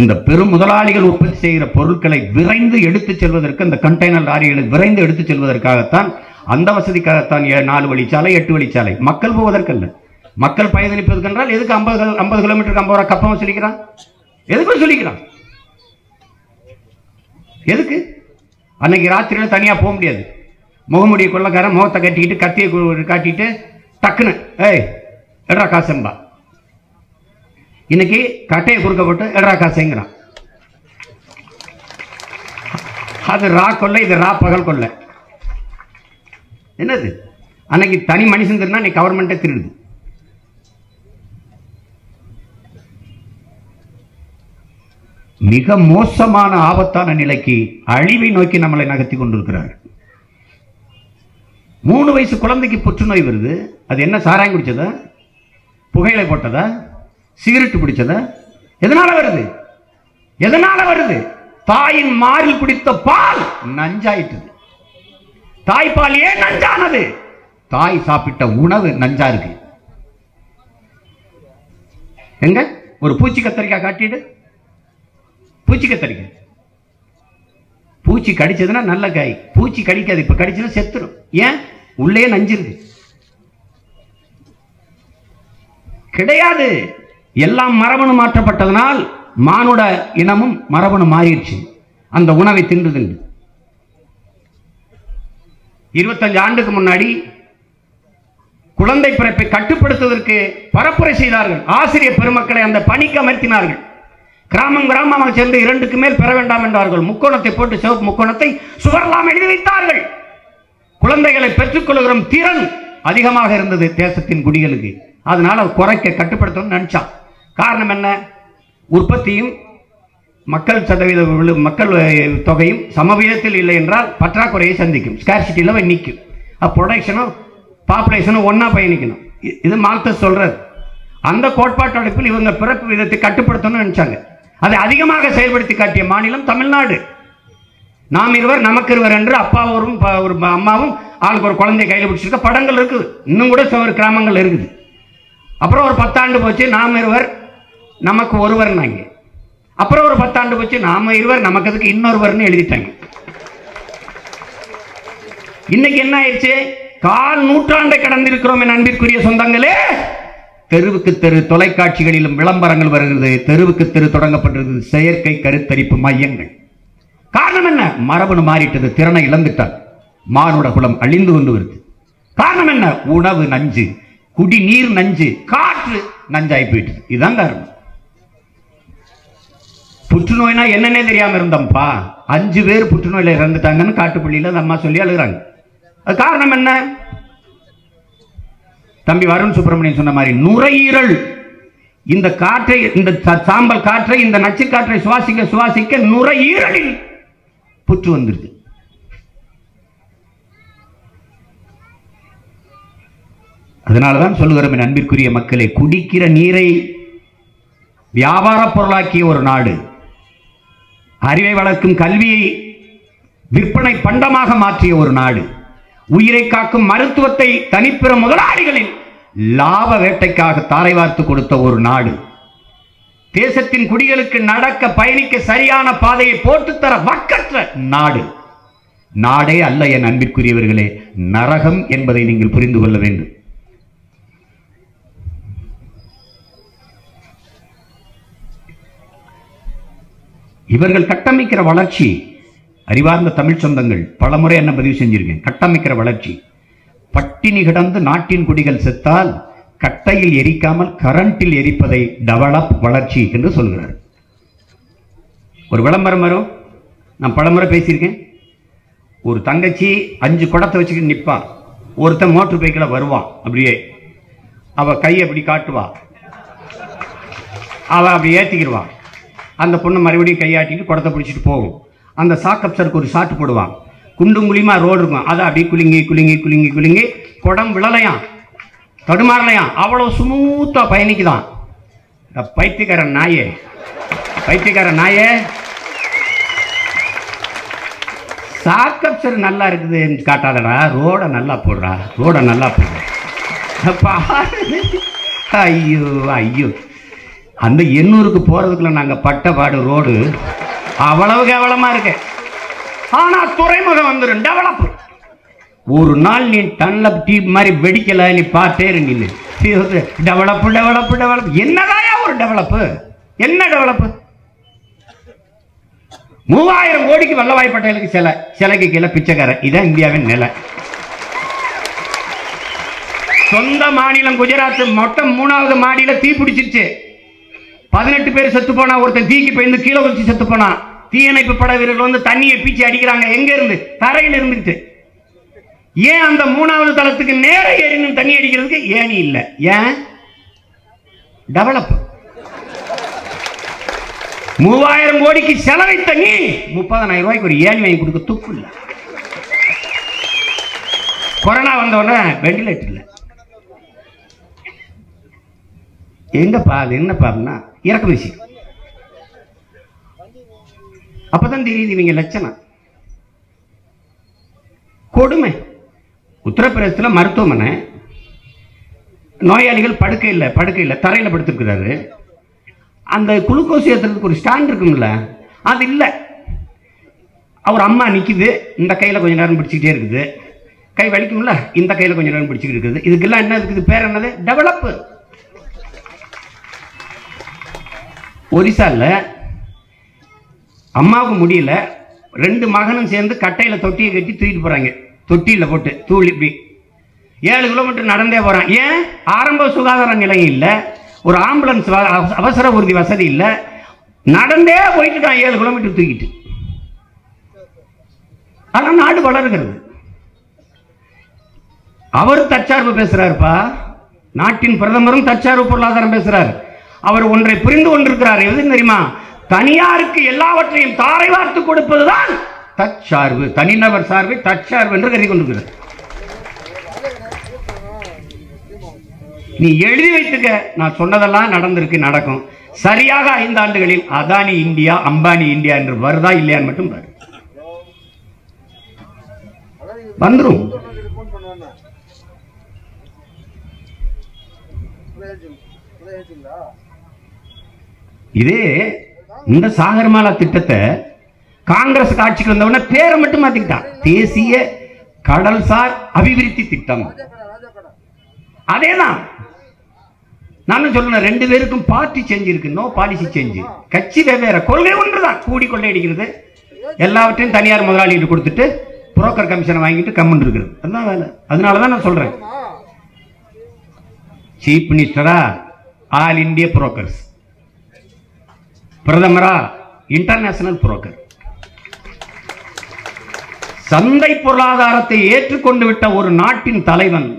இந்த பெரும் முதலாளிகள் உற்பத்தி செய்கிற பொருட்களை விரைந்து எடுத்துச் செல்வதற்கு, இந்த கண்டெய்னர் லாரிகளை விரைந்து எடுத்துச் செல்வதற்காகத்தான், அந்த வசதிக்காகத்தான் 4 வழிச்சாலை 8 வழிச்சாலை. மக்கள் போவதற்கல்ல. மக்கள் பயணிப்பதற்கு என்றால் எதுக்கு 50 கிலோமீட்டருக்கு 50 ரூபா கப்பம் சொல்லிக்கிறான்? எதுக்கு சொல்லிக்கிறான்? எதுக்கு? அன்னைக்கு ராத்திரியில தனியாக போக முடியாது. முகமுடிய கொள்ளக்காரன் முகத்தை கட்டிக்கிட்டு கத்தியை காட்டிட்டு டக்குன்னு ஏய் எட்ரா காசம்பா, இன்னைக்கு கட்டையை குறுக்க போட்டு எட்ரா காசுங்கிறான். அது ரா கொள்ளை, இது ரா பகல் கொள்ளை. என்னது? அன்னைக்கு தனி மனுஷன் திருந்தா இன்னைக்கு கவர்மெண்ட்டே திருடுது. மிக மோசமான ஆபத்தான நிலைக்கு, அழிவை நோக்கி நம்மளை நகர்த்தி கொண்டிருக்கிறார்கள். 3 வயசு குழந்தைக்கு புற்றுநோய் வருது. அது என்ன, சாராயம் குடிச்சதா, புகையிலை போட்டதா, சிகரெட் பிடிச்சதா? எதனால வருது? எதனால வருது? தாயின் மாறில் குடித்த பால் நஞ்சாயிட்டது. தாய்ப்பால் ஏன் நஞ்சானது? தாய் சாப்பிட்ட உணவு நஞ்சா இருக்கு. எங்க ஒரு பூச்சி கத்தரிக்காய் காட்டிடு, பூச்சி கத்தரிக்க, பூச்சி கடிச்சதுன்னா நல்ல காய், பூச்சி கடிக்காது. இப்ப கடிச்சதுன்னா செத்துரும். ஏன்? உள்ளே நஞ்சிருக்கு. கிடையாது, எல்லாம் மரபணு மாற்றப்பட்டதனால் மானுட இனமும் மரபணு மாறிடுச்சு. அந்த உணவை தின்றுது. 25 ஆண்டுக்கு முன்னாடி குழந்தை பிறப்பை கட்டுப்படுத்துவதற்கு பரப்புரை செய்தார்கள். ஆசிரியர் பெருமக்களை அந்த பணிக்கு அமர்த்தினார்கள். கிராமம் கிராமமாக சென்று 2க்கு மேல் பெற வேண்டாம் என்றார்கள். முக்கோணத்தை போட்டு சிவப்பு முக்கோணத்தை சுவரெல்லாம் எழுதி வைத்தார்கள். குழந்தைகளை பெற்றுக்கொள்கிற திறன் அதிகமாக இருந்தது தேசத்தின் குடிகளுக்கு. அதனால குறைக்க கட்டுப்படுத்தணும்னு நினைச்சான். காரணம் என்ன? உற்பத்தியும் மக்கள் சதவீத மக்கள் தொகையும் சமவீதத்தில் இல்லை என்றால் பற்றாக்குறையை சந்திக்கும், ஸ்கார்சிட்டியில் போய் நிற்கும். ப்ரொடக்ஷனும் பாப்புலேஷனும் ஒன்றா பயணிக்கணும். இது மார்க்ஸ் சொல்கிறது. அந்த கோட்பாட்டு அடிப்பில் இவங்க பிறப்பு விதத்தை கட்டுப்படுத்தணும்னு நினைச்சாங்க. அதை அதிகமாக செயல்படுத்தி காட்டிய மாநிலம் தமிழ்நாடு. நாம் இருவர் நமக்கு இருவர் என்று அப்பாவும் ஒரு அம்மாவும் ஆளுக்கு ஒரு குழந்தைய கையில் பிடிச்சிருக்க படங்கள் இருக்குது. இன்னும் கூட சில கிராமங்கள் இருக்குது. அப்புறம் ஒரு 10 ஆண்டு போச்சு, நாம் இருவர் நமக்கு ஒருவர்னாங்க. அப்புறம் ஒரு 10 ஆண்டு போச்சு, நாம் இருவர் நமக்கு அதுக்கு இன்னொருவர்னு எழுதிட்டாங்க. இன்னைக்கு என்ன ஆயிடுச்சு? 1/4 நூற்றாண்டை கடந்திருக்கிறோம் என் அன்பிற்குரிய சொந்தங்களே. தெருவுக்கு தெரு தொலைக்காட்சிகளிலும் விளம்பரங்கள் வருகிறது. தெருவுக்கு தெரு தொடங்கப்பட்டிருக்கிறது செயற்கை கருத்தரிப்பு மையங்கள். காரணம் என்ன? மரபணு மாறிட்டது, திறனை இழந்துட்டார், மானுட குலம் அழிந்து கொண்டு வருது. காரணம் என்ன? உணவு நஞ்சு, குடிநீர் நஞ்சு, காற்று நஞ்சாய் போயிட்டது. இதுதான் காரணம். புற்றுநோய்னா என்னன்னே தெரியாம இருந்தோம்ப்பா. 5 பேர் புற்றுநோயில இறந்துட்டாங்கன்னு காட்டுப்பள்ளியில அந்த அம்மா சொல்லி அழுகிறாங்க. அது காரணம் என்ன? தம்பி வருண் சுப்பிரமணியன் சொன்ன மாதிரி நுரையீரல் இந்த காற்றை, இந்த சாம்பல் காற்றை, இந்த நச்சு காற்றை சுவாசிக்க சுவாசிக்க நுரையீரலில் புற்று வந்துருது. அதனாலதான் சொல்லுகிறோம் என் அன்பிற்குரிய மக்களை, குடிக்கிற நீரை வியாபார பொருளாக்கிய ஒரு நாடு, அறிவை வளர்க்கும் கல்வியை விற்பனை பண்டமாக மாற்றிய ஒரு நாடு, உயிரை காக்கும் மருத்துவத்தை தனிப்பெரும் முதலாளிகளின் லாப வேட்டைக்காக தாரை வார்த்து கொடுத்த ஒரு நாடு, தேசத்தின் குடிகளுக்கு நடக்க பயணிக்க சரியான பாதையை போட்டுத்தர வக்கற்ற நாடு, நாடே அல்ல என் அன்பிற்குரியவர்களே, நரகம் என்பதை நீங்கள் புரிந்து கொள்ள வேண்டும். இவர்கள் கட்டமைக்கிற வளர்ச்சி, அறிவார்ந்த தமிழ் சொந்தங்கள் பலமுறை என்ன பதிவு செஞ்சிருக்கேன், கட்டமைக்கிற வளர்ச்சி. பட்டினி கிடந்து நாட்டின் குடிகள் செத்தால் கட்டையில் எரிக்காமல் கரண்டில் எரிப்பதை டெவலப் வளர்ச்சி என்று சொல்கிறார். ஒரு விளம்பரம் வரும், நான் பலமுறை பேசியிருக்கேன். ஒரு தங்கச்சி 5 குடத்தை வச்சுக்கிட்டு நிற்பான், ஒருத்தன் மோட்டர் பைக்கில் வருவான், அப்படியே அவள் கையை அப்படி காட்டுவா, அவள் அப்படி ஏற்றிக்கிடுவான், அந்த பொண்ணை மறுபடியும் கையாட்டிட்டு குடத்தை பிடிச்சிட்டு போகும். அந்த சாக்கப் சருக்கு ஒரு சாட்டு போடுவான், குண்டும் குழியுமா ரோடு இருக்கும், அதை அப்படியே குலுங்கி குலுங்கி குலுங்கி குலுங்கி குடம் விழலையாம், தடுமாறலையாம், அவ்வளோ ஸ்மூத்தாக பயணிக்குதான். பைத்தியக்காரன் நாயே, பைத்தியக்காரன் நாயே, சாக்கப்சர் நல்லா இருக்குதுன்னு காட்டாதடா, ரோடை நல்லா போடுறா, ரோடை நல்லா போடுறா. ஐயோ ஐயோ, அந்த எண்ணூருக்கு போகிறதுக்குள்ள நாங்கள் பட்டப்பாடு ரோடு அவ்வளவு கேவலமாக இருக்கு. ஆனால் துறைமுகம் வந்துடும், டெவலப். ஒரு நாள் நீ டன்லப் டீ மாதிரி வெடிக்கலை, நீ பார்த்தே இருங்கின்னு டெவலப்பு டெவலப்பு டெவலப். என்னதாயா ஒரு டெவலப்பு? என்ன டெவலப்பு? 3000 கோடிக்கு வல்லபாய் பட்டேலுக்கு சிலை, சிலைக்கு கீழே பிச்சைக்காரன். இதான் இந்தியாவின் நிலை. சொந்த மாநிலம் குஜராத் மொத்தம் 3வது மாடியில தீப்பிடிச்சிருச்சு. 18 பேர் செத்து போனா, ஒருத்தன் தீக்கு போயிருந்து கீழே வச்சு செத்து போனா. தீயணைப்பு படை வீரர்கள் வந்து தண்ணியை பீச்சி அடிக்கிறாங்க. எங்க இருந்து? தரையில் இருந்துச்சு. ஏன் அந்த 3வது தளத்துக்கு நேர ஏறினும் தண்ணி அடிக்கிறதுக்கு ஏணி இல்லை. ஏன்? டெவலப். 3000 கோடிக்கு செலவைத்த நீ 30000 ரூபாய்க்கு ஒரு ஏணி வாங்கி கொடுக்க துப்பு இல்லை. கொரோனா வந்தோடனே வெண்டிலேட்டர் இல்லை. எங்கப்பா அது? என்னப்பா அப்படின்னா இறக்குமதி. அப்பதான் தெரியுது இவங்க லட்சணம், கொடுமை. உத்தரப்பிரதேசத்தில் மருத்துவமனை, நோயாளிகள் படுக்கை இல்லை, படுக்கை இல்லை, தரையில் படுத்துருக்குறாரு. அந்த குளுக்கோஸ் ஏற்றுறதுக்கு ஒரு ஸ்டாண்ட் இருக்கும்ல, அது இல்லை. அவர் அம்மா நிற்கிது, இந்த கையில் கொஞ்சம் நேரம் பிடிச்சிக்கிட்டே இருக்குது, கை வலிக்கும்ல, இந்த கையில் கொஞ்சம் நேரம் பிடிச்சிக்கிட்டு இருக்குது. இதுக்கெல்லாம் என்ன இருக்குது? பேர் என்னது? டெவலப்பு. ஒரிசாவில் அம்மாவுக்கு முடியல, 2 மகனும் சேர்ந்து கட்டையில் தொட்டியை கட்டி தூக்கிட்டு போகிறாங்க. தொட்டியில் போட்டு தூள் இப்படி 7 கிலோமீட்டர் நடந்தே போகிறான். ஏன்? ஆரம்ப சுகாதார நிலையம் இல்லை, ஒரு ஆம்புலன்ஸ் அவசர ஊர்தி வசதி இல்லை, நடந்தே போயிட்டு நான் 7 கிலோமீட்டர் தூக்கிட்டு. ஆனால் நாடு வளர்கிறது. அவர் தற்சார்பு பேசுறாருப்பா, நாட்டின் பிரதமரும் தற்சார்பு பொருளாதாரம் பேசுறாரு. அவர் ஒன்றை புரிந்து கொண்டிருக்கிறார். எதுன்னு தெரியுமா? தனியாருக்கு எல்லாவற்றையும் தாரை வார்த்து கொடுப்பதுதான் தற்சார்பு, தனிநபர் சார்பை தற்சார்பு என்று கருதி கொண்டிருக்கிறார். நீ எழுதி வைத்துக்க, நான் சொன்னதெல்லாம் நடந்திருக்கு, நடக்கும். சரியாக 5 ஆண்டுகளில் அதானி இந்தியா, அம்பானி இந்தியா என்று வருதா இல்லையான்னு மட்டும் பாரு, வந்துரும். இதே இந்த சாகர்மாலா திட்டத்தை காங்கிரஸ் ஆட்சிக்கு வந்தவுடனே பேரை மட்டும் மாத்திக்கிட்டான், தேசிய கடல்சார் அபிவிருத்தி திட்டம். அதேதான் நான் சொல்லுறேன், 2 பேருக்கும் பார்ட்டி சேஞ்ச் இருக்கு, நோ பாலிசி சேஞ்ச். கட்சி வெவ்வேற, கொள்கை ஒன்றுதான், கூடி கொள்ளை அடிக்கிறது, எல்லாவற்றையும் தனியார் முதலாளிகிட்ட கொடுத்துட்டு புரோக்கர் கமிஷனை வாங்கிட்டு கம்முன்னு இருக்கிறது, அதுதான் வேலை. அதனால தான் நான் சொல்றேன், சீஃப் மினிஸ்டரா ஆல் இந்திய புரோக்கர்ஸ், பிரதமரா இன்டர்நேஷனல் புரோக்கர். சந்தை பொருளாதாரத்தை ஏற்றுக்கொண்டு விட்ட ஒரு நாட்டின் தலைவன்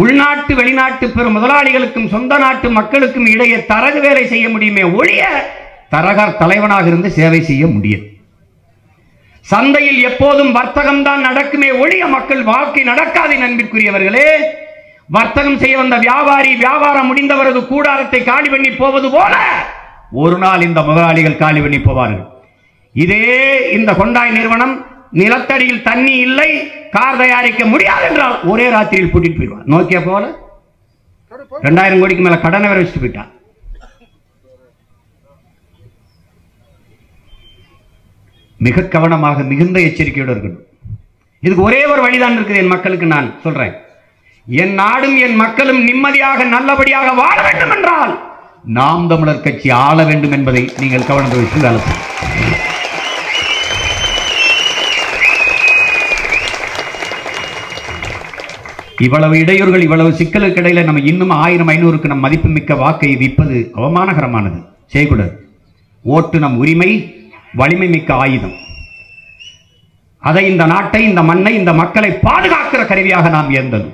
உள்நாட்டு வெளிநாட்டு பெரும் முதலாளிகளுக்கும் சொந்த நாட்டு மக்களுக்கும் இடையே தரகு வேலை செய்ய முடியுமே ஒழிய தரகர் தலைவனாக இருந்து சேவை செய்ய முடியும். சந்தையில் எப்போதும் வர்த்தகம் தான் நடக்குமே ஒழிய மக்கள் வாழ்க்கை நடக்காது. நண்பிற்குரியவர்களே, வர்த்தகம் செய்ய வந்த வியாபாரி வியாபாரம் முடிந்தவரது கூடாரத்தை காலி பண்ணி போவது போல ஒரு நாள் இந்த முதலாளிகள் காலி பண்ணி போவார்கள். இதே இந்த ஹொண்டாய் நிறுவனம் நிலத்தடியில் தண்ணி இல்லை, கார் தயாரிக்க முடியாது என்றால் ஒரே ராத்திரியில் கூட்டிட்டு போயிடுவான். நோக்கியா போல 2000 கோடிக்கு மேல கடனை வேற வச்சுட்டு போயிட்டான். மிக கவனமாக, மிகுந்த எச்சரிக்கையோடு இருக்கணும். இதுக்கு ஒரே ஒரு வழிதான் இருக்குது. என் மக்களுக்கு நான் சொல்றேன், என் நாடும் என் மக்களும் நிம்மதியாக நல்லபடியாக வாழ வேண்டும் என்றால் நாம் தமிழர் கட்சி ஆள வேண்டும் என்பதை நீங்கள் கவனத்தை வச்சு வேலை செய்யும். இவ்வளவு இடையூறுகள், இவ்வளவு சிக்கலுக்கு இடையில நம்ம இன்னும் 1500க்கு நம் மதிப்புமிக்க வாக்கை விற்பது அவமானகரமானது, செய்யக்கூடாது. ஓட்டு நம் உரிமை, வலிமை மிக்க ஆயுதம். அதை இந்த நாட்டை, இந்த மண்ணை, இந்த மக்களை பாதுகாக்கிற கருவியாக நாம் ஏந்தது.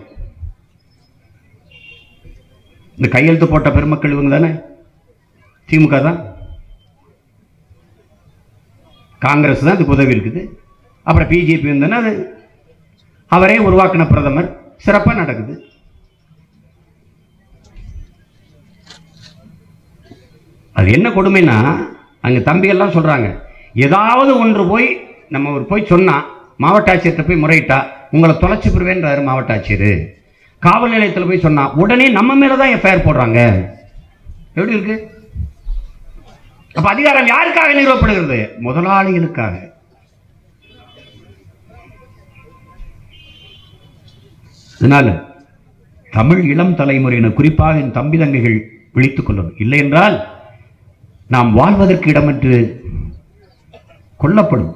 இந்த கையெழுத்து போட்ட பெருமக்கள் இவங்க தானே, திமுக தான், காங்கிரஸ் தான் இதுக்கு உதவி இருக்குது, அப்புறம் பிஜேபி வந்தோன்னா அது அவரே உருவாக்கின பிரதமர், சிறப்பாக நடக்குது. அது என்ன கொடுமைன்னா, அங்கே தம்பிகள்லாம் சொல்கிறாங்க, ஏதாவது ஒன்று போய் நம்ம ஒரு போய் சொன்னால் மாவட்ட ஆட்சியர்கிட்ட போய் முறையிட்டா உங்களை தொலைச்சி போடுவேன்றாரு மாவட்ட ஆட்சியர். காவல் நிலையத்தில் போய் சொன்னால் உடனே நம்ம மேலே தான் எஃப்ஐஆர் போடுறாங்க. எப்படி இருக்கு? அப்போ அதிகாரம் யாருக்காக நிறுவப்படுகிறது? முதலாளிகளுக்காக. இதனால தமிழ் இளம் தலைமுறையினர், குறிப்பாக என் தம்பி தங்கைகள் விழித்துக் கொள்ளணும். இல்லை என்றால் நாம் வாழ்வதற்கு இடமற்று கொல்லப்படும்,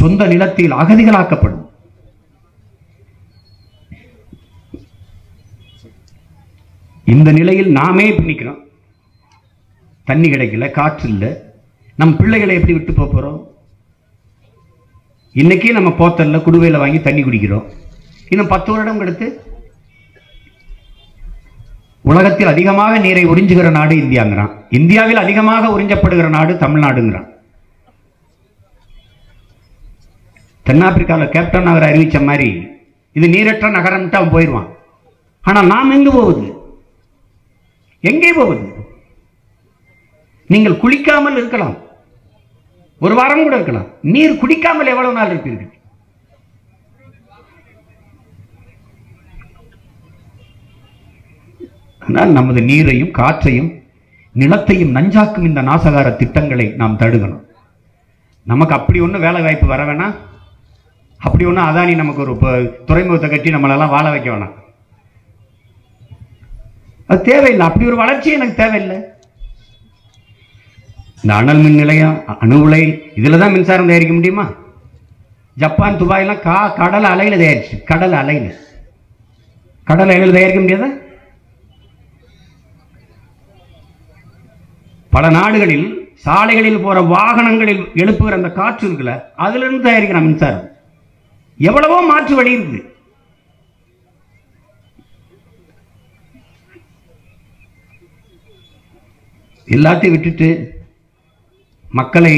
சொந்த நிலத்தில் அகதிகளாக்கப்படும். இந்த நிலையில் நாமே நிற்கிறோம். தண்ணி கிடைக்கல, காற்று இல்லை, நம் பிள்ளைகளை எப்படி விட்டு போறோம்? இன்னைக்கே நம்ம போத்தல்ல குடுவையில் வாங்கி தண்ணி குடிக்கிறோம். இன்னும் 10 வருடம் கழித்து உலகத்தில் அதிகமாக நீரை உறிஞ்சுகிற நாடு இந்தியாங்கிறான். இந்தியாவில் அதிகமாக உறிஞ்சப்படுகிற நாடு தமிழ்நாடுங்கிறான். தென்னாப்பிரிக்காவில் கேப்டன் நகரை அறிவித்த மாதிரி இது நீரற்ற நகரம்ட்டு அவன் போயிடுவான். ஆனால் நாம் எங்கு போவது? எங்கே போவது? நீங்கள் குளிக்காமல் இருக்கலாம், ஒரு வாரம் கூட இருக்கலாம். நீர் குடிக்காமல் எவ்வளவு நாள் இருப்பீர்கள்? ஆனால் நமது நீரையும் காற்றையும் நிலத்தையும் நஞ்சாக்கும் இந்த நாசகார திட்டங்களை நாம் தடுக்கணும். நமக்கு அப்படி ஒன்றும் வேலை வாய்ப்பு வர வேணாம், அப்படி ஒன்றும் அதானி நமக்கு ஒரு துறைமுகத்தை கட்டி நம்மளெல்லாம் வாழ வைக்க வேணாம். அது தேவையில்லை, அப்படி ஒரு வளர்ச்சி எனக்கு தேவையில்லை. இந்த அனல் மின் நிலையம், அணு உலை, இதில் தான் மின்சாரம் தயாரிக்க முடியுமா? ஜப்பான், துபாயெல்லாம் கடல் அலையில் தயாரிச்சு, கடல் அலையில் தயாரிக்க முடியாத பல நாடுகளில் சாலைகளில் போகிற வாகனங்களில் எழுப்புகிற அந்த காற்று இருக்குல்ல, அதிலிருந்து தயாரிக்கிற மின்சாரம். எவ்வளவோ மாற்று வழி இருக்குது. எல்லாத்தையும் விட்டுட்டு மக்களை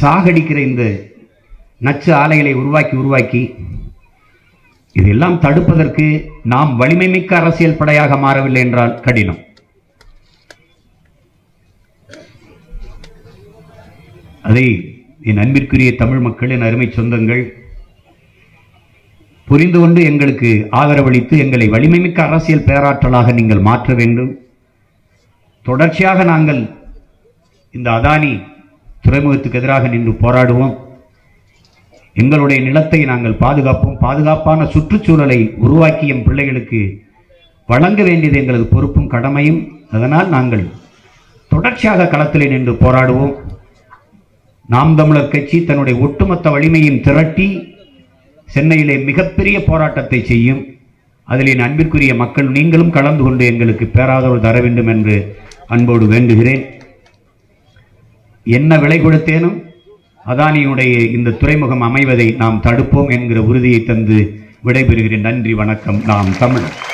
சாகடிக்கிற இந்த நச்சு ஆலைகளை உருவாக்கி இதெல்லாம் தடுப்பதற்கு நாம் வலிமைமிக்க அரசியல் படையாக மாறவில்லை என்றால் கடினம். அதை என் அன்பிற்குரிய தமிழ் மக்கள், என் அருமை சொந்தங்கள் புரிந்து கொண்டு எங்களுக்கு ஆதரவளித்து எங்களை வலிமைமிக்க அரசியல் பேராற்றலாக நீங்கள் மாற்ற வேண்டும். தொடர்ச்சியாக நாங்கள் இந்த அதானி துறைமுகத்துக்கு எதிராக நின்று போராடுவோம். எங்களுடைய நிலத்தை நாங்கள் பாதுகாப்போம். பாதுகாப்பான சுற்றுச்சூழலை உருவாக்கி என் பிள்ளைகளுக்கு வழங்க வேண்டியது எங்களது பொறுப்பும் கடமையும். அதனால் நாங்கள் தொடர்ச்சியாக களத்திலே நின்று போராடுவோம். நாம் தமிழர் கட்சி தன்னுடைய ஒட்டுமொத்த வலிமையும் திரட்டி சென்னையிலே மிகப்பெரிய போராட்டத்தை செய்யும். அதில் என் அன்பிற்குரிய மக்கள் நீங்களும் கலந்து கொண்டு எங்களுக்கு பேராதரவு தர வேண்டும் என்று அன்போடு வேண்டுகிறேன். என்ன விலை கொடுத்தேனும் அதானியுடைய இந்த துறைமுகம் அமைவதை நாம் தடுப்போம் என்கிற உறுதியை தந்து விடைபெறுகிறேன். நன்றி, வணக்கம். நாம் தமிழர்.